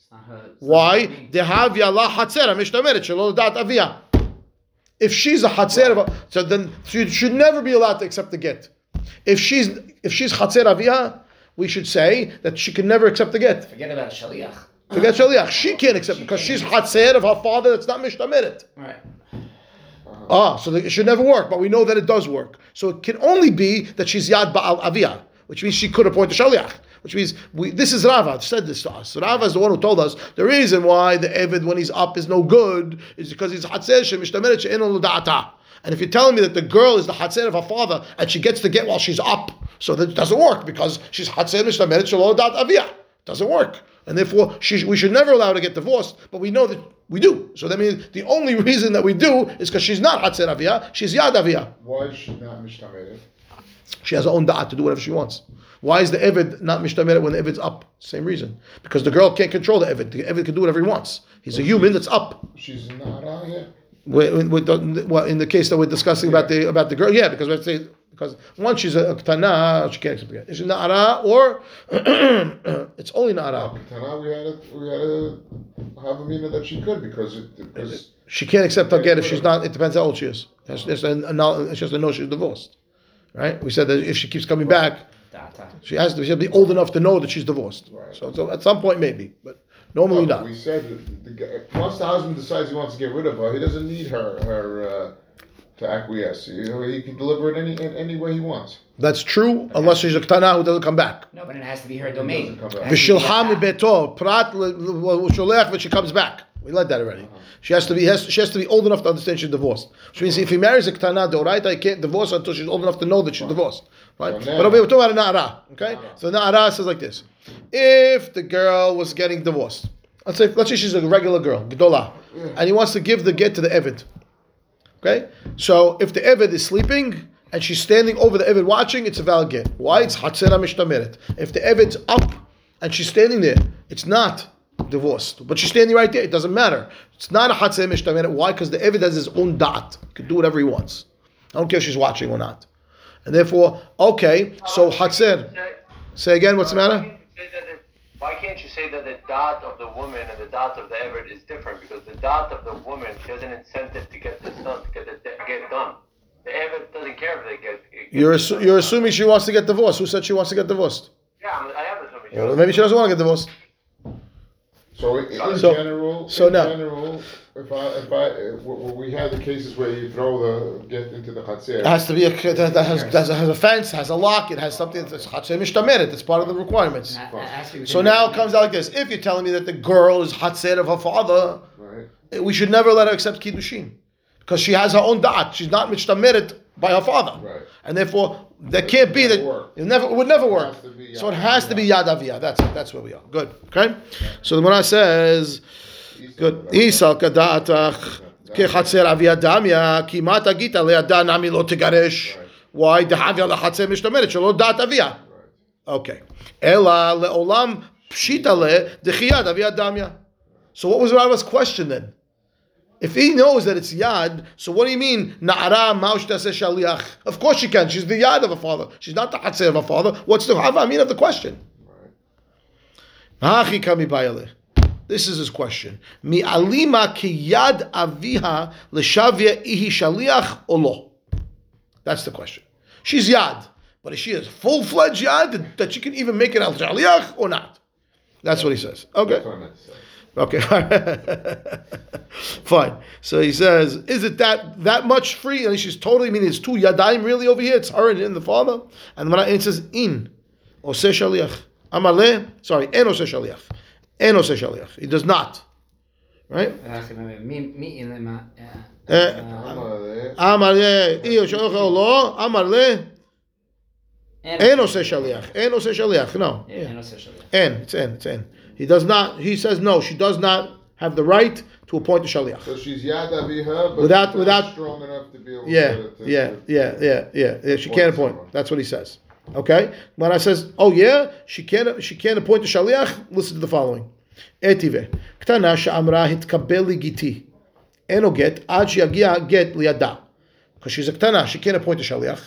Why? Dehavya la hatzera mishdameret shelo l'dat avia. If she's a hatzer, so then she should never be allowed to accept the get. If she's hatzer avia, we should say that she can never accept the get. Forget about Shaliach. She can't accept it because she's Hatzer of her father that's not Mishnameret. Right. So it should never work, but we know that it does work. So it can only be that she's Yad Ba'al Aviyah, which means she could appoint a Shaliach, which means this is Rava said this to us. So Rava is the one who told us the reason why the Eved when he's up is no good is because he's Hatzer she Mishnameret she Eno L'Da'ata. And if you're telling me that the girl is the Hatzer of her father and she gets the get while she's up, so that doesn't work because she's Hatzer Mishnameret she Lo Da'at Aviyah. Doesn't work. And therefore, we should never allow her to get divorced, but we know that we do. So that means the only reason that we do is because she's not Hatzer Aviyah, she's Yad Aviyah. Why is she not Mishtameret? She has her own da'at to do whatever she wants. Why is the Eved not Mishtameret when the Eved's up? Same reason. Because the girl can't control the Eved. The Eved can do whatever he wants. He's a human that's up. She's not out yet? In the case that we're discussing about the girl, yeah, because we're saying... Because once she's a Ketana, she can't accept it. Is she Na'ara or it's only Na'ara? Ketana, we had to have a meaning that she could because she can't accept her get if she's not, it depends how old she is. She has to know she's divorced. Right? We said that if she keeps coming back, she has to be old enough to know that she's divorced. Right. So at some point maybe, but normally not. We said that once the husband decides he wants to get rid of her, he doesn't need her to acquiesce. He can deliver it any way he wants. That's true, but unless she's a Ketana who doesn't come back. No, but it has to be her domain. She comes back. We learned that already. Uh-huh. She has to be old enough to understand she's divorced. Which means if he marries a Ketana d'oraita, he can't divorce her until she's old enough to know that she's divorced. Right? But we're talking about a Na'ara. Okay? Uh-huh. So Na'ara says like this. If the girl was getting divorced, let's say she's a regular girl, Gdola, and he wants to give the get to the Eved. Okay, so if the Eved is sleeping and she's standing over the Eved watching, it's a valid get. Why? It's Hatzera Mishtameret. If the Eved's up and she's standing there, it's not divorced. But she's standing right there, it doesn't matter. It's not a Hatzera Mishtameret. Why? Because the Eved has his own da'at. He can do whatever he wants. I don't care if she's watching or not. And therefore, okay, so Hatzera. Say again, what's the matter? Why can't you say that the dot of the woman and the dot of the Eved is different? Because the dot of the woman, she has an incentive to get this done, to get the get done. The Eved doesn't care if they get you're assuming she wants to get divorced. Who said she wants to get divorced? Yeah, I am assuming she wants. Maybe she doesn't want to get divorced. So in general, if we had the cases where you throw the get into the Hatzer. It has to be that has a fence, has a lock, it has something that's Hatzer Mishdameret, that's part of the requirements. So now it comes out like this. If you're telling me that the girl is Hatzer of her father, right. We should never let her accept Kiddushin. Because she has her own da'at. She's not Mishdameret by her father. Right. And therefore, there can't be that. It would never work. So it has to be Yad Aviyah. That's where we are. Good. Okay? Yeah. So the Gemara says, good. Isal kadatach ke Hatzer Aviyah Damya ki mata gita le'ada nami lo tigaresh. Why? Dehavya le'Hatzer Mishdameret shelo da'at Aviyah. Okay. Ela le'olam pshita le dechiyad Aviyah Damya. So what was the Rava's question then? If he knows that it's Yad, so what do you mean? Na'ara maush taseh shaliach. Of course she can. She's the Yad of her father. She's not the Hatzer of her father. What's the Hava? I mean of the question. Hachi kami bayaleh. This is his question. Mi alima ki Yad aviha l'shavya ihi shaliach olo. That's the question. She's Yad. But if she is full-fledged Yad, that she can even make it Al-Jaliyah or not. That's what he says. Okay. Fine. So he says, is it that much free? And she's totally, meaning it's two Yadayim really over here. It's her and the father. And it says, in Oseh Shaliach. Amaleh, sorry, en Oseh Shaliach. En Oseh Shaliach. He does not. Right? Amaleh. En Oseh Shaliach. No. It's en. He does not. He says no. She does not have the right to appoint the shaliach. So she's Yad Aviha, but without strong enough to be able to. Yeah. She can't appoint. Someone. That's what he says. Okay. When I says, oh yeah, she can't appoint the shaliach. Listen to the following. Etive Ktana she'amra hitkabel ligiti eno get ad sheyagia get liyada, because she's a Ktana. She can't appoint the shaliach.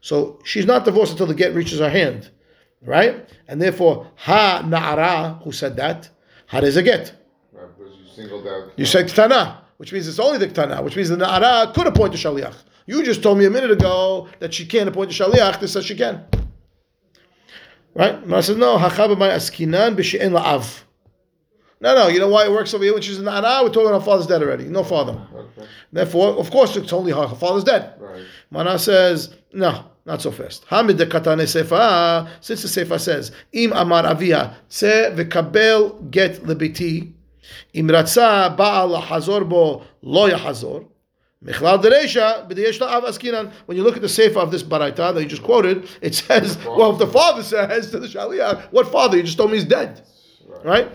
So she's not divorced until the get reaches her hand. Right? And therefore, ha na'ara, who said that, ha is a get. Right, because you singled out. You said ktana, which means it's only the ktana, which means the na'ara could appoint the shaliach. You just told me a minute ago that she can't appoint the shaliach. This says she can. Right? And I said, no, ha'chab my askinan b'she'en la'av. No, you know why it works over here when she's in na'ara? We're talking her father's dead already. No father. Okay. Therefore, of course, it's only her father's dead. Right. Mana says, no. Not so fast. Hamid de Katane Sefa, since the Sefa says, Im Amar Avia, Tse Vekabel get Lebiti, Im Ratsa Baal Hazorbo Loya Hazor, Mechlal Deresha, Bideshla Av Askinan. When you look at the Sefa of this Baraita that you just quoted, it says, well, if the father says to the Shaliach, what father? You just told me he's dead. Right?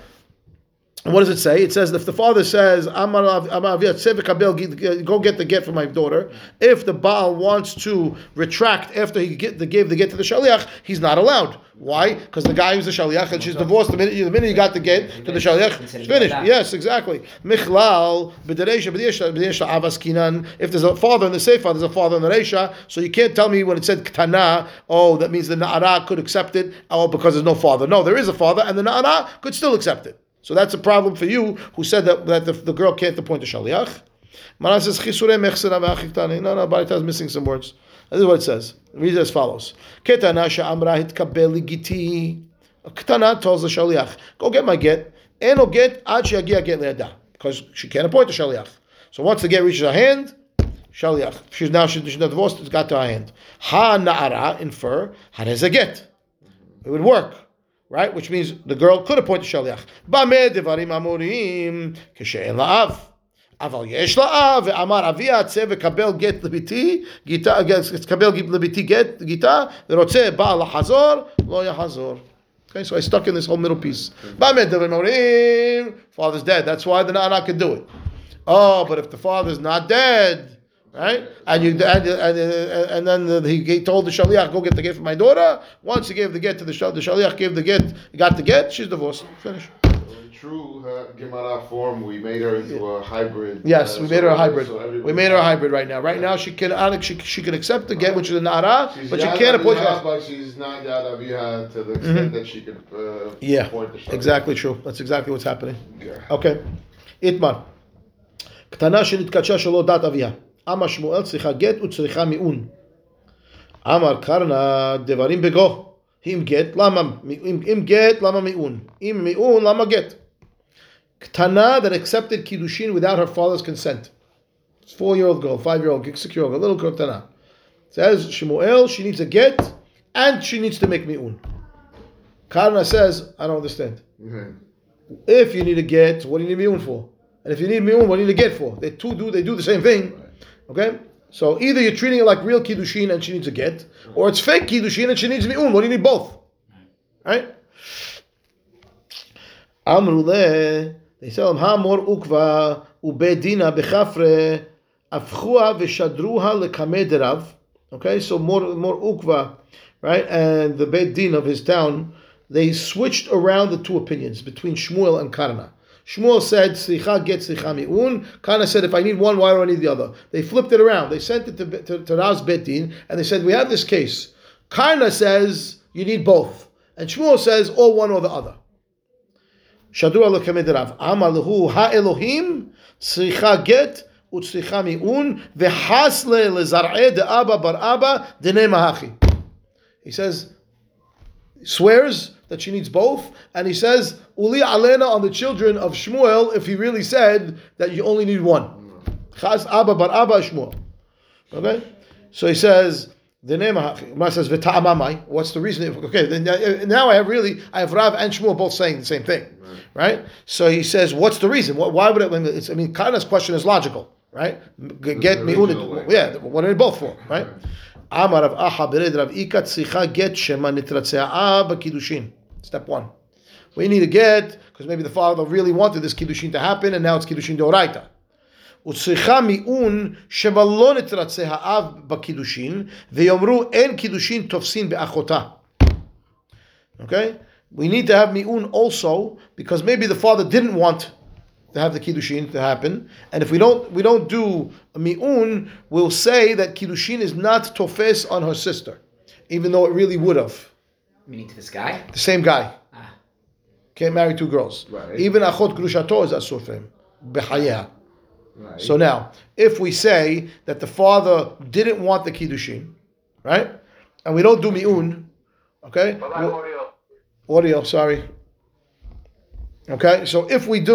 And what does it say? It says if the father says, go get the get for my daughter, if the Baal wants to retract after he gave the get to the Shaliach, he's not allowed. Why? Because the guy who's the Shaliach, and she's divorced the minute he got the get to the Shaliach, it's finished. Yes, exactly. If there's a father in the Sefer, there's a father in the Reisha, so you can't tell me when it said Ktana, oh, that means the Na'ara could accept it, oh, because there's no father. No, there is a father, and the Na'ara could still accept it. So that's a problem for you who said that the girl can't appoint the shaliach. Mana says chisurei mechsera ve'achiktani. No, Baraita is missing some words. This is what it says. Read it as follows: Ketana she'amra hitkabel ligiti. Ketana tells the shaliach, go get my get. Eno get ad sheyagia get leyada, because she can't appoint the shaliach. So once the get reaches her hand, shaliach. She's not divorced. It's got to her hand. Ha na'ara, infer harez a get. It would work. Right, which means the girl could appoint the shaliach. Bameh devarim amorim kishein la'av, aval yesh la'av ve'amar avia tze vekabel get lebiti gita vekabel lebiti get gita v'rotzeh ba'al hazor lo yahazor. Okay, so I stuck in this whole middle piece. Bameh devarim amorim, father's dead. That's why the na'ara could do it. Oh, but if the father's not dead, right? And then he told the shaliach, go get the get for my daughter. Once he gave the get to the shaliach, gave the get, got the get. She's divorced. Finish. So in true Gemara form, we made her into a hybrid. Yes, we made her a hybrid. So we made her a hybrid right now. Right now, she can accept the get, which is an ara, but she can't appoint. But she's not Yad Aviha to the extent that she can appoint the shaliach. Exactly true. That's exactly what's happening. Yeah. Okay, Itmar. Ktana shenitkacha shelo dat Aviha. Amar Shmuel tzricha get utzricha mi'un. Amar Karna devarim bego. Im get lama mi'un. Im mi'un lama get. Ktana that accepted kiddushin without her father's consent. It's 4-year-old girl, 5-year-old, 6-year-old, a little girl Ktana. Says Shmuel, she needs a get and she needs to make mi'un. Karna says, I don't understand. Mm-hmm. If you need a get, what do you need mi'un for? And if you need mi'un, what do you need a get for? They do the same thing. Okay, so either you're treating it like real kiddushin and she needs a get, or it's fake kiddushin and she needs mi'un. What do you need both? Right? Amruleh, they tell him, Hamor ukva ubedina bechafre afchua v'shadruha lekamederav. Okay, so more ukva, right? And the Beit Din of his town, they switched around the two opinions between Shmuel and Karna. Shmuel said, Sricha get Sricha mi'un. Kana said, if I need one, why do I need the other? They flipped it around. They sent it to Rav's Beit Din, and they said, we have this case. Kana says, you need both. And Shmuel says, or one or the other. Shadru ala kamed Rav. Amar lehu ha-Elohim, Sricha get, u'tsricha mi'un, v'hasle lezar'e de'aba bar'aba, dene mahachi. He says, swears that she needs both, and he says, Uli alena on the children of Shmuel, if he really said that you only need one. Chaz Abba bar Abba Shmuel. Okay? So he says, the name says, V'ta'amamai. What's the reason? Okay, then now I have Rav and Shmuel both saying the same thing. Right? So he says, what's the reason? Why would it? I mean, Kana's question is logical. Right? Get me unit. Yeah, what are they both for? Right? Amar Rav Aha Bered Rav Ikat Sicha Get Shema Nitratzea B'Kiddushin. Step one. We need to get, because maybe the father really wanted this Kiddushin to happen, and now it's Kiddushin D'Oraita. וצריכה מיעון שבלא נתרצה האב בקידושין ויאמרו אין קידושין תופסין באחותה. Okay? We need to have mi'un also, because maybe the father didn't want to have the kiddushin to happen, and if we don't do mi'un, we'll say that kiddushin is not tofes on her sister, even though it really would have. Meaning to this guy? The same guy. Ah. Can't marry two girls. Right. Even achot grushato is asur for him. B'chayeha. Right. So now, if we say that the father didn't want the kiddushin, right, and we don't do mi'un, okay? Audio, sorry. Okay, so if we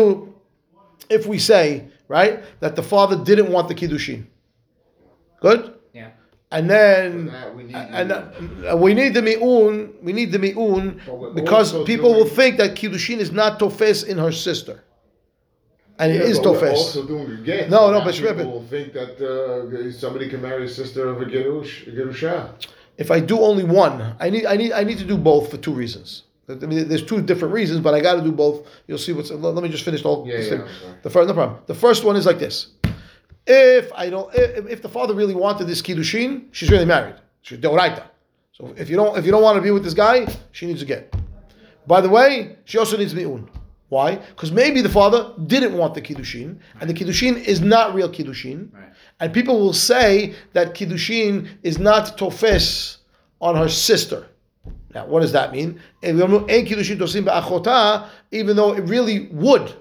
say, right, that the father didn't want the kiddushin, good? Yeah. And then, we need the mi'un, because people will think that kiddushin is not tofes in her sister. And it is tofes. Also doing a get. No, but people think that somebody can marry a sister of a gerusha. If I do only one, I need to do both for two reasons. I mean, there's two different reasons, but I got to do both. You'll see what's. Let me just finish the whole thing. No problem. The first one is like this: if the father really wanted this kiddushin, she's really married. She's deoraita. So if you don't want to be with this guy, she needs a get. By the way, she also needs mi'un. Why? Because maybe the father didn't want the kiddushin, and the kiddushin is not real kiddushin, and people will say that kiddushin is not tofes on her sister. Now, what does that mean? Even though it really would,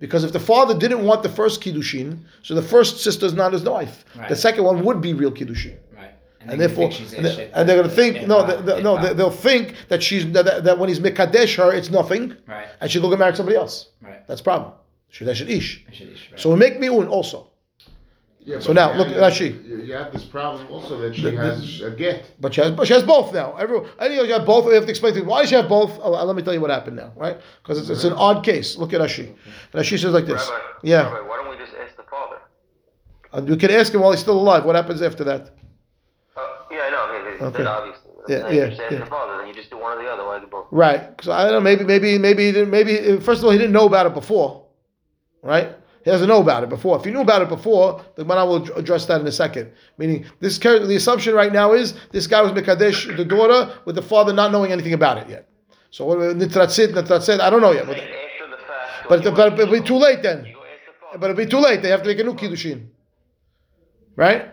because if the father didn't want the first kiddushin, so the first sister is not his wife. Right. The second one would be real kiddushin. And therefore, they'll think that that when he's mekadesh her, it's nothing, right, and she'll go marry somebody else. Right. That's the problem. She should ish. Right. So we make mi'un also. Yeah, so now look, Rashi. You have this problem also that she has a get, but she has both now. Anyone you have both. We have to explain to you why she have both. Oh, let me tell you what happened now, right? Because it's an odd case. Look at Rashi. Okay. Rashi says like this. Rabbi, yeah. Rabbi, why don't we just ask the father? You can ask him while he's still alive. What happens after that? Yeah, I know. Okay. Obviously. Yeah. The father, then you just do one or the other. Why do both? Right. So I don't know. Maybe. First of all, he didn't know about it before, right? He doesn't know about it before. If he knew about it before, then I will address that in a second. Meaning, this the assumption right now is this guy was mekadesh the daughter with the father not knowing anything about it yet. So nitratzit. I don't know yet. But it'll be too late then. They have to make a new kiddushin, right?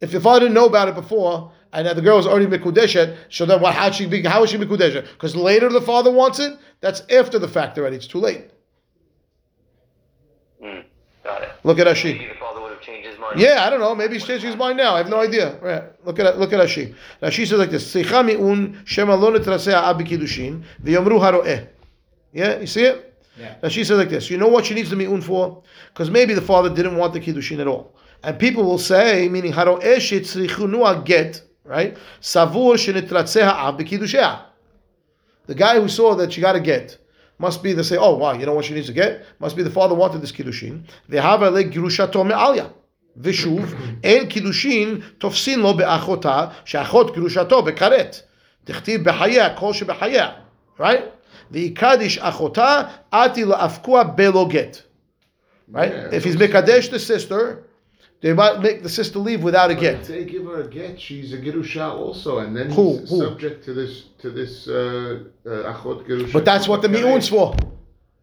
If the father didn't know about it before, and the girl was already mekudeshet, so then how is she mekudeshet? Because later the father wants it, that's after the fact already, it's too late. Got it. Look at Ashi. Maybe the father would have changed his mind. Yeah, I don't know, maybe he's changing his mind now, I have no idea. Right. Look at Ashi. Ashi says like this, Sicha mi'un shema lo netrasea abi kiddushin, v'yomru haro'eh. Yeah, you see it? Yeah. Ashi says like this, you know what she needs the mi'un for? Because maybe the father didn't want the kiddushin at all. And people will say, meaning haro'eh shetzrichunu get, right? Savur shenitratzeh ha'av b'kiddusheh. The guy who saw that she got a get must be, they say, oh wow, you know what she needs to get? Must be the father wanted this kiddushin. V'hava le girushato me'alya. V'shuv en kiddushin tofsin lo be'achota she'achot girushato be'karet. Tichtiv b'chayeh kol she'b'chayeh. Right? V'ikadish achota ati la'afkua be'lo get. Right? Yeah, if he's mekadesh the sister, they might make the sister leave without a get. If they give her a get, she's a gerusha also, and then he's subject to this achot gerusha. But that's what the mi'un's for.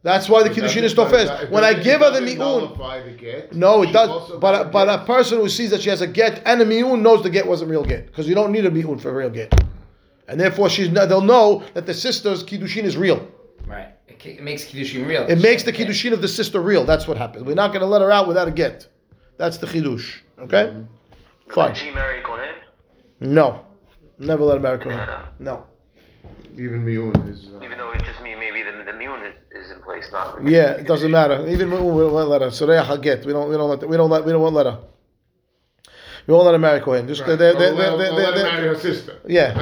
That's why the kiddushin is tofes. When I give her the mi'un, no, it does. But a person who sees that she has a get and a mi'un knows the get wasn't real get, because you don't need a mi'un for a real get, and therefore they'll know that the sister's kiddushin is real. Right. It makes kiddushin real. It makes the kiddushin of the sister real. That's what happens. We're not going to let her out without a get. That's the chidush. Okay? Mm-hmm. Fine. Did she marry Kohen? No. Never let him out of Kohen. No. Even Miun is... Even though it's just me, maybe the Miun is in place, not... Yeah, it doesn't matter. Even Miun, we don't let her. Surah Haget, we don't let her. We won't let her marry Kohen. Just right. Let her marry her sister. Yeah,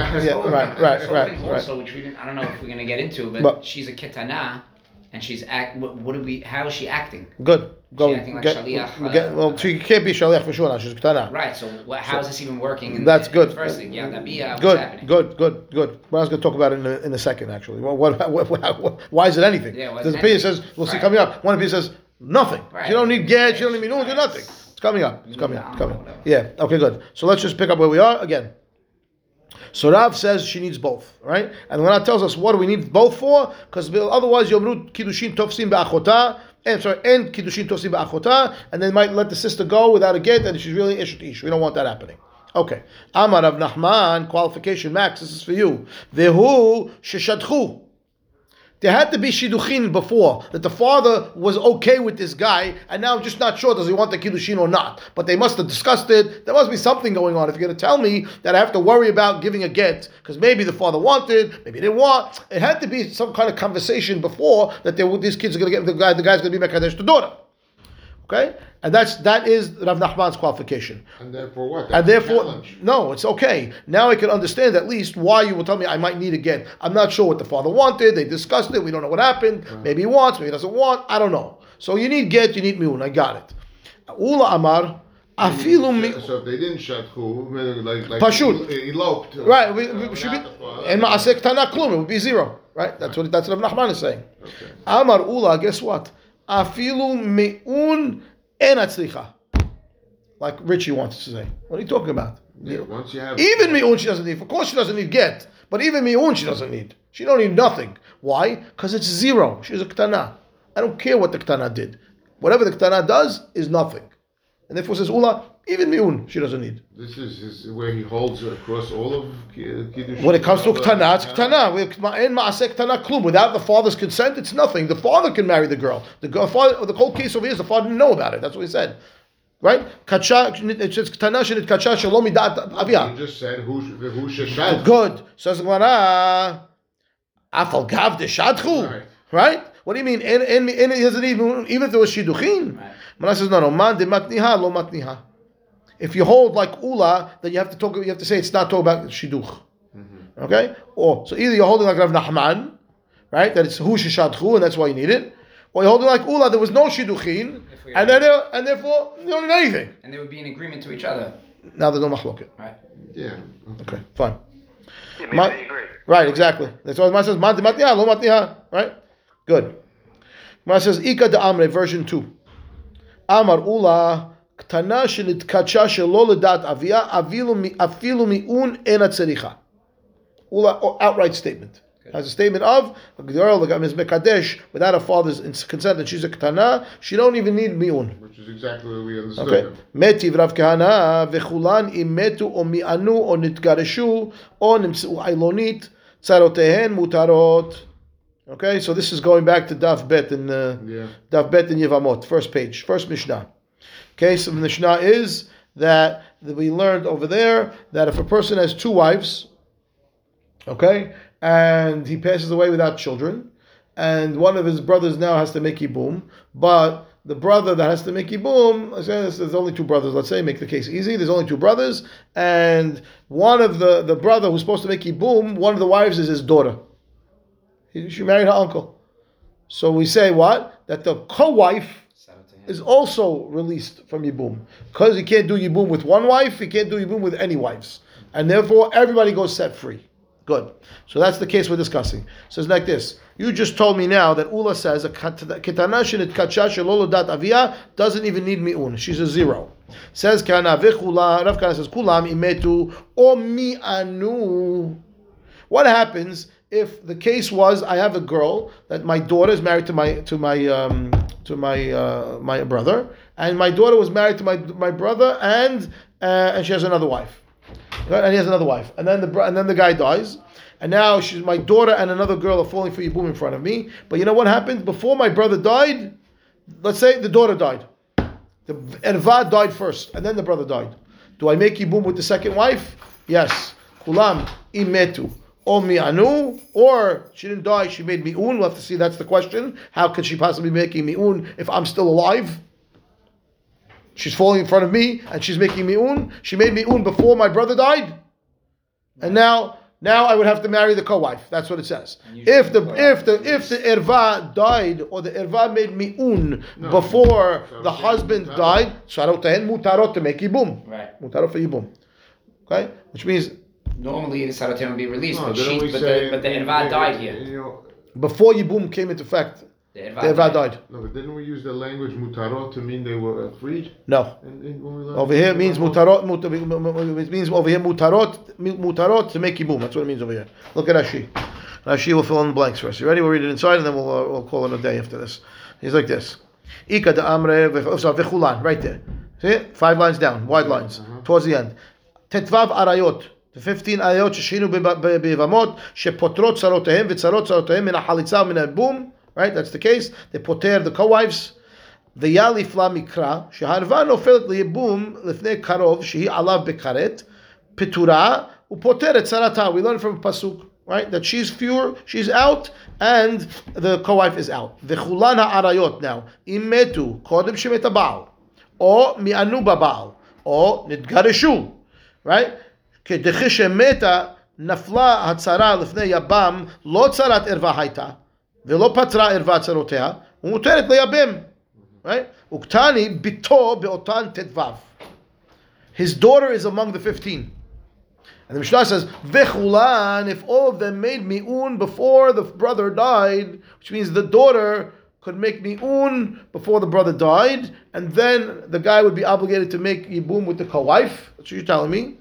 right. Also, which we didn't, I don't know if we're going to get into, but she's a Ketanah, and she's how is she acting? Good. She can't be shaliach for sure now. She's Ketanah. Right. So how is this even working? That's good. Firstly, yeah, that'd be good. Well, I was going to talk about it in a second, actually. What why is it anything? Yeah, the opinion says we'll see coming up. One opinion says nothing. Right. She don't need gad. She don't need menuhin. Do nothing. It's coming up. It's coming up. Yeah. Okay. Good. So let's just pick up where we are again. So Rav says she needs both, right? And when Rav tells us what do we need both for, because otherwise Yomru Kiddushin Tofsim Ba'achotah, and Kiddushin Tofsim Ba'achotah, and they might let the sister go without a get, and she's really Ish to Ish. We don't want that happening. Okay. Amar Rav Nachman, qualification max, this is for you. Vehu Sheshadchu. There had to be Shidduchin before, that the father was okay with this guy, and now I'm just not sure, does he want the Kiddushin or not? But they must have discussed it. There must be something going on. If you're going to tell me that I have to worry about giving a get, because maybe the father wanted, maybe he didn't want, it had to be some kind of conversation before that these kids are going to get, the guy's going to be Mekadesh to daughter. Okay? And that is Rav Nachman's qualification. And therefore what? No, it's okay. Now I can understand at least why you will tell me I might need again. I'm not sure what the father wanted. They discussed it. We don't know what happened. Right. Maybe he wants, maybe he doesn't want. I don't know. So you need get, you need miun. I got it. Ula Amar. So if they didn't shadchu, like Pashut. Eloped. Right. We should be. And ma'asek tana klum. It would be zero. Right? That's what Rav Nachman is saying. Okay. Amar Ula, guess what? Afilu me'un enatzlicha, like Richie wants to say. What are you talking about? Yeah, once you have even me'un she doesn't need. Of course she doesn't need get, but even me'un she doesn't need. She don't need nothing. Why? Because it's zero. She's a ketana. I don't care what the ketana did. Whatever the ketana does is nothing. And therefore says Ula, even me'un she doesn't need. This is where he holds across all of Kiddush. When it comes to ketana, it's ketana. Without the father's consent, it's nothing. The father can marry the girl. The whole case over here is the father didn't know about it. That's what he said. Right? You just said, who sheshad? Good. Says Gemara, afal gav de shadchu. Right? What do you mean? And he doesn't even if there was shidduchin. Mara says no. Man de matniha lo matniha. If you hold like Ula, then you have to say it's not talking about shidduch. Mm-hmm. Okay? Or so either you're holding like Rav Nachman, right? That it's hu sheshadchu, and that's why you need it. Or you're holding like Ula, there was no shidduchin, and therefore you don't need anything. And they would be in agreement to each other. Now there's no machloket. Right. Yeah. Okay. Fine. Yeah, maybe they agree. Right. Exactly. That's why Mara says man de matniha lo matniha. Right. Good. Gemara says, Ika de Amre, version 2. Amar Ula, Ktana shenitkatcha shelo ledat avia, afilu mi'un ena tzericha. Ula, outright statement. As a statement of, the girl is mekadesh, without her father's consent, and she's a Ktana, she don't even need mi'un. Which is exactly what we understood. Okay. Meti v'rav kahana, v'chulan imetu o mi'anu o nitgareshu, o nimtzu ailonit, tzarotehen mutarot. Okay, so this is going back to Daf Bet in Yevamot, first page, first Mishnah. Okay, so the Mishnah is that we learned over there that if a person has two wives, okay, and he passes away without children, and one of his brothers now has to make Yibum, but the brother that has to make Yibum, there's only two brothers, let's say, make the case easy, there's only two brothers, and one of the brother who's supposed to make Yibum, one of the wives is his daughter. She married her uncle. So we say what? That the co-wife is also released from Yibum. Because he can't do Yibum with one wife, he can't do Yibum with any wives. And therefore, everybody goes set free. Good. So that's the case we're discussing. It says like this. You just told me now that Ula says, a Ketana shenitkatcha shelo ledat avia doesn't even need mi'un. She's a zero. Says Kana v'chula, Rav Kana says, kulam imetu o mi'anu. What happens if the case was I have a girl that my daughter is married to my brother, and my daughter was married to my brother, and she has another wife, and he has another wife, and then the guy dies, and now she's my daughter and another girl are falling for Yibum in front of me. But you know what happened before my brother died? Let's say the daughter died, the erva died first, and then the brother died. Do I make Yibum with the second wife? Yes. Kulam imetu. Or mi'anu, or she didn't die, she made mi'un. We'll have to see, that's the question. How could she possibly be making mi'un if I'm still alive? She's falling in front of me, and she's making mi'un. She made mi'un before my brother died. And now I would have to marry the co-wife. That's what it says. If the erva died, or the erva made mi'un before the husband died, sarotehen mutarot to make yibum. Right. Mutarot for yibum. Okay? Which means normally the Sarotain would be released, but the Erva died here. You know, before Yibum came into effect, the Erva died. No, but didn't we use the language Mutarot to mean they were freed? No. Over here it means Mutarot to make Yibum. That's what it means over here. Look at Rashi. Rashi will fill in the blanks for us. You ready? We'll read it inside and then we'll call it a day after this. He's like this. Ika da Amre Vechulan. Right there. See it? 5 lines down. Wide lines. Towards the end. Tetvav Arayot. The 15 ayot sheshinu bevamot shepotrot sarotehem v'tzarot sarotehem min halitzah min boom. Right, that's the case. They poter the co-wives. The yalif lamikra sheharva nofelet liyibum lifnei karov shehi alav bekaret petura upoteret sarata. We learn from pasuk, right, that she's out, and the co-wife is out. V'chulan ha'arayot now imetu kodem shemeta baal or mi'anu baal or nidgarishu, right. Right? Uktani bito beotan tetvav. His daughter is among the 15. And the Mishnah says, Vechulan, if all of them made mi'un before the brother died, which means the daughter could make mi'un before the brother died, and then the guy would be obligated to make yibum with the co-wife. That's what you're telling me.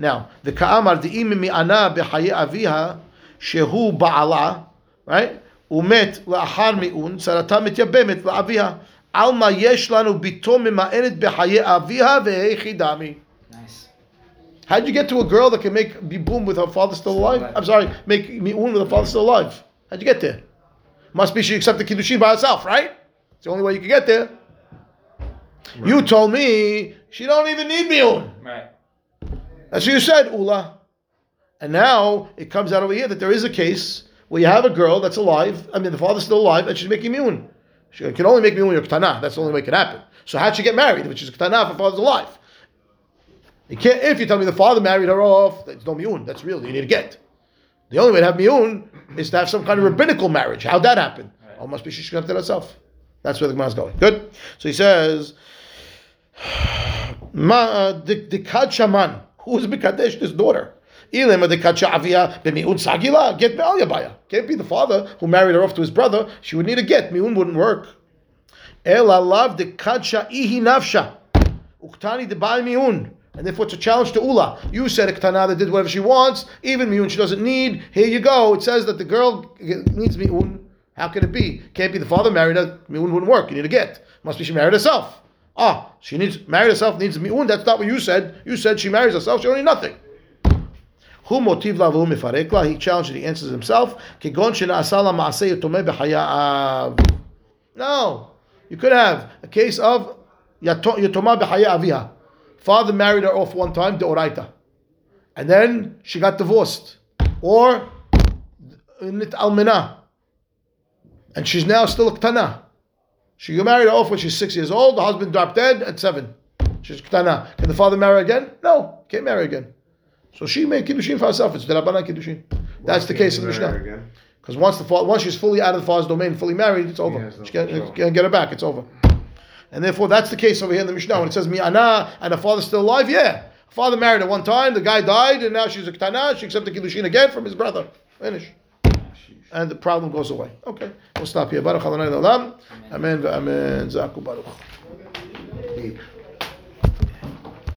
Now, the Ka'amar, the Imi mi'ana b'chaye aviha, shehu ba'ala, right? Umet la'achar mi'un, sarata mityabemet la'aviha. Alma yesh lanu bito mima'enet b'chaye aviha ve'echidami. Nice. How'd you get to a girl that can make bibum with her father still alive? I'm sorry, make mi'un with her father still alive. How'd you get there? Must be she accepted Kiddushin by herself, right? It's the only way you could get there. Right. You told me she don't even need mi'un. Right. That's what you said, Ula. And now it comes out over here that there is a case where you have a girl that's alive, I mean the father's still alive, and she's making mi'un. She can only make mi'un with K'tana. That's the only way it can happen. So how'd she get married if she's K'tana if her father's alive? You can't, if you tell me the father married her off, there's no mi'un. That's real, you need a get. The only way to have mi'un is to have some kind of rabbinical marriage. How'd that happen? Right. Oh, must be she accepted herself. That's where the Gemara's going. Good? So he says, Ma Dikad Shaman. Who's Mikadesh, his daughter? Ilema de Kacha Avia b'mi'un sagila, get be'al yabaya. Can't be the father who married her off to his brother. She would need a get. Mi'un wouldn't work. Ela lav de Kacha ihi nafsha. Uktani de ba'al mi'un. And therefore it's a challenge to Ula. You said Ktana that did whatever she wants, even mi'un she doesn't need. Here you go. It says that the girl needs mi'un. How can it be? Can't be the father married her. Mi'un wouldn't work. You need a get. Must be she married herself. Ah, she married herself, needs mi'un. That's not what you said. You said she marries herself, she only nothing. Hu motiv la v'hu mifarekla. He challenged and he answers himself. Kegon shena asala ma'aseh yatomeh b'chayav. No, you could have a case of yatomah b'chayav aviha. Father married her off one time, deoraita. And then she got divorced. Or nit almena. And she's now still a k'tana. She married her off when she's 6 years old. The husband dropped dead at 7. She's Ktana. Can the father marry her again? No, can't marry again. So she made Kiddushin for herself. It's Derabanan Kiddushin. That's the case of the Mishnah. Because once she's fully out of the father's domain, fully married, it's over. She can't get her back. It's over. And therefore, that's the case over here in the Mishnah. When it says Mi'ana and her father's still alive, yeah. Her father married her one time, the guy died, and now she's a Ktana. She accepted Kiddushin again from his brother. Finish. And the problem goes away. Okay, we'll stop here. Baruch Adonai Olam. Amen. Amen. Zaku Baruch.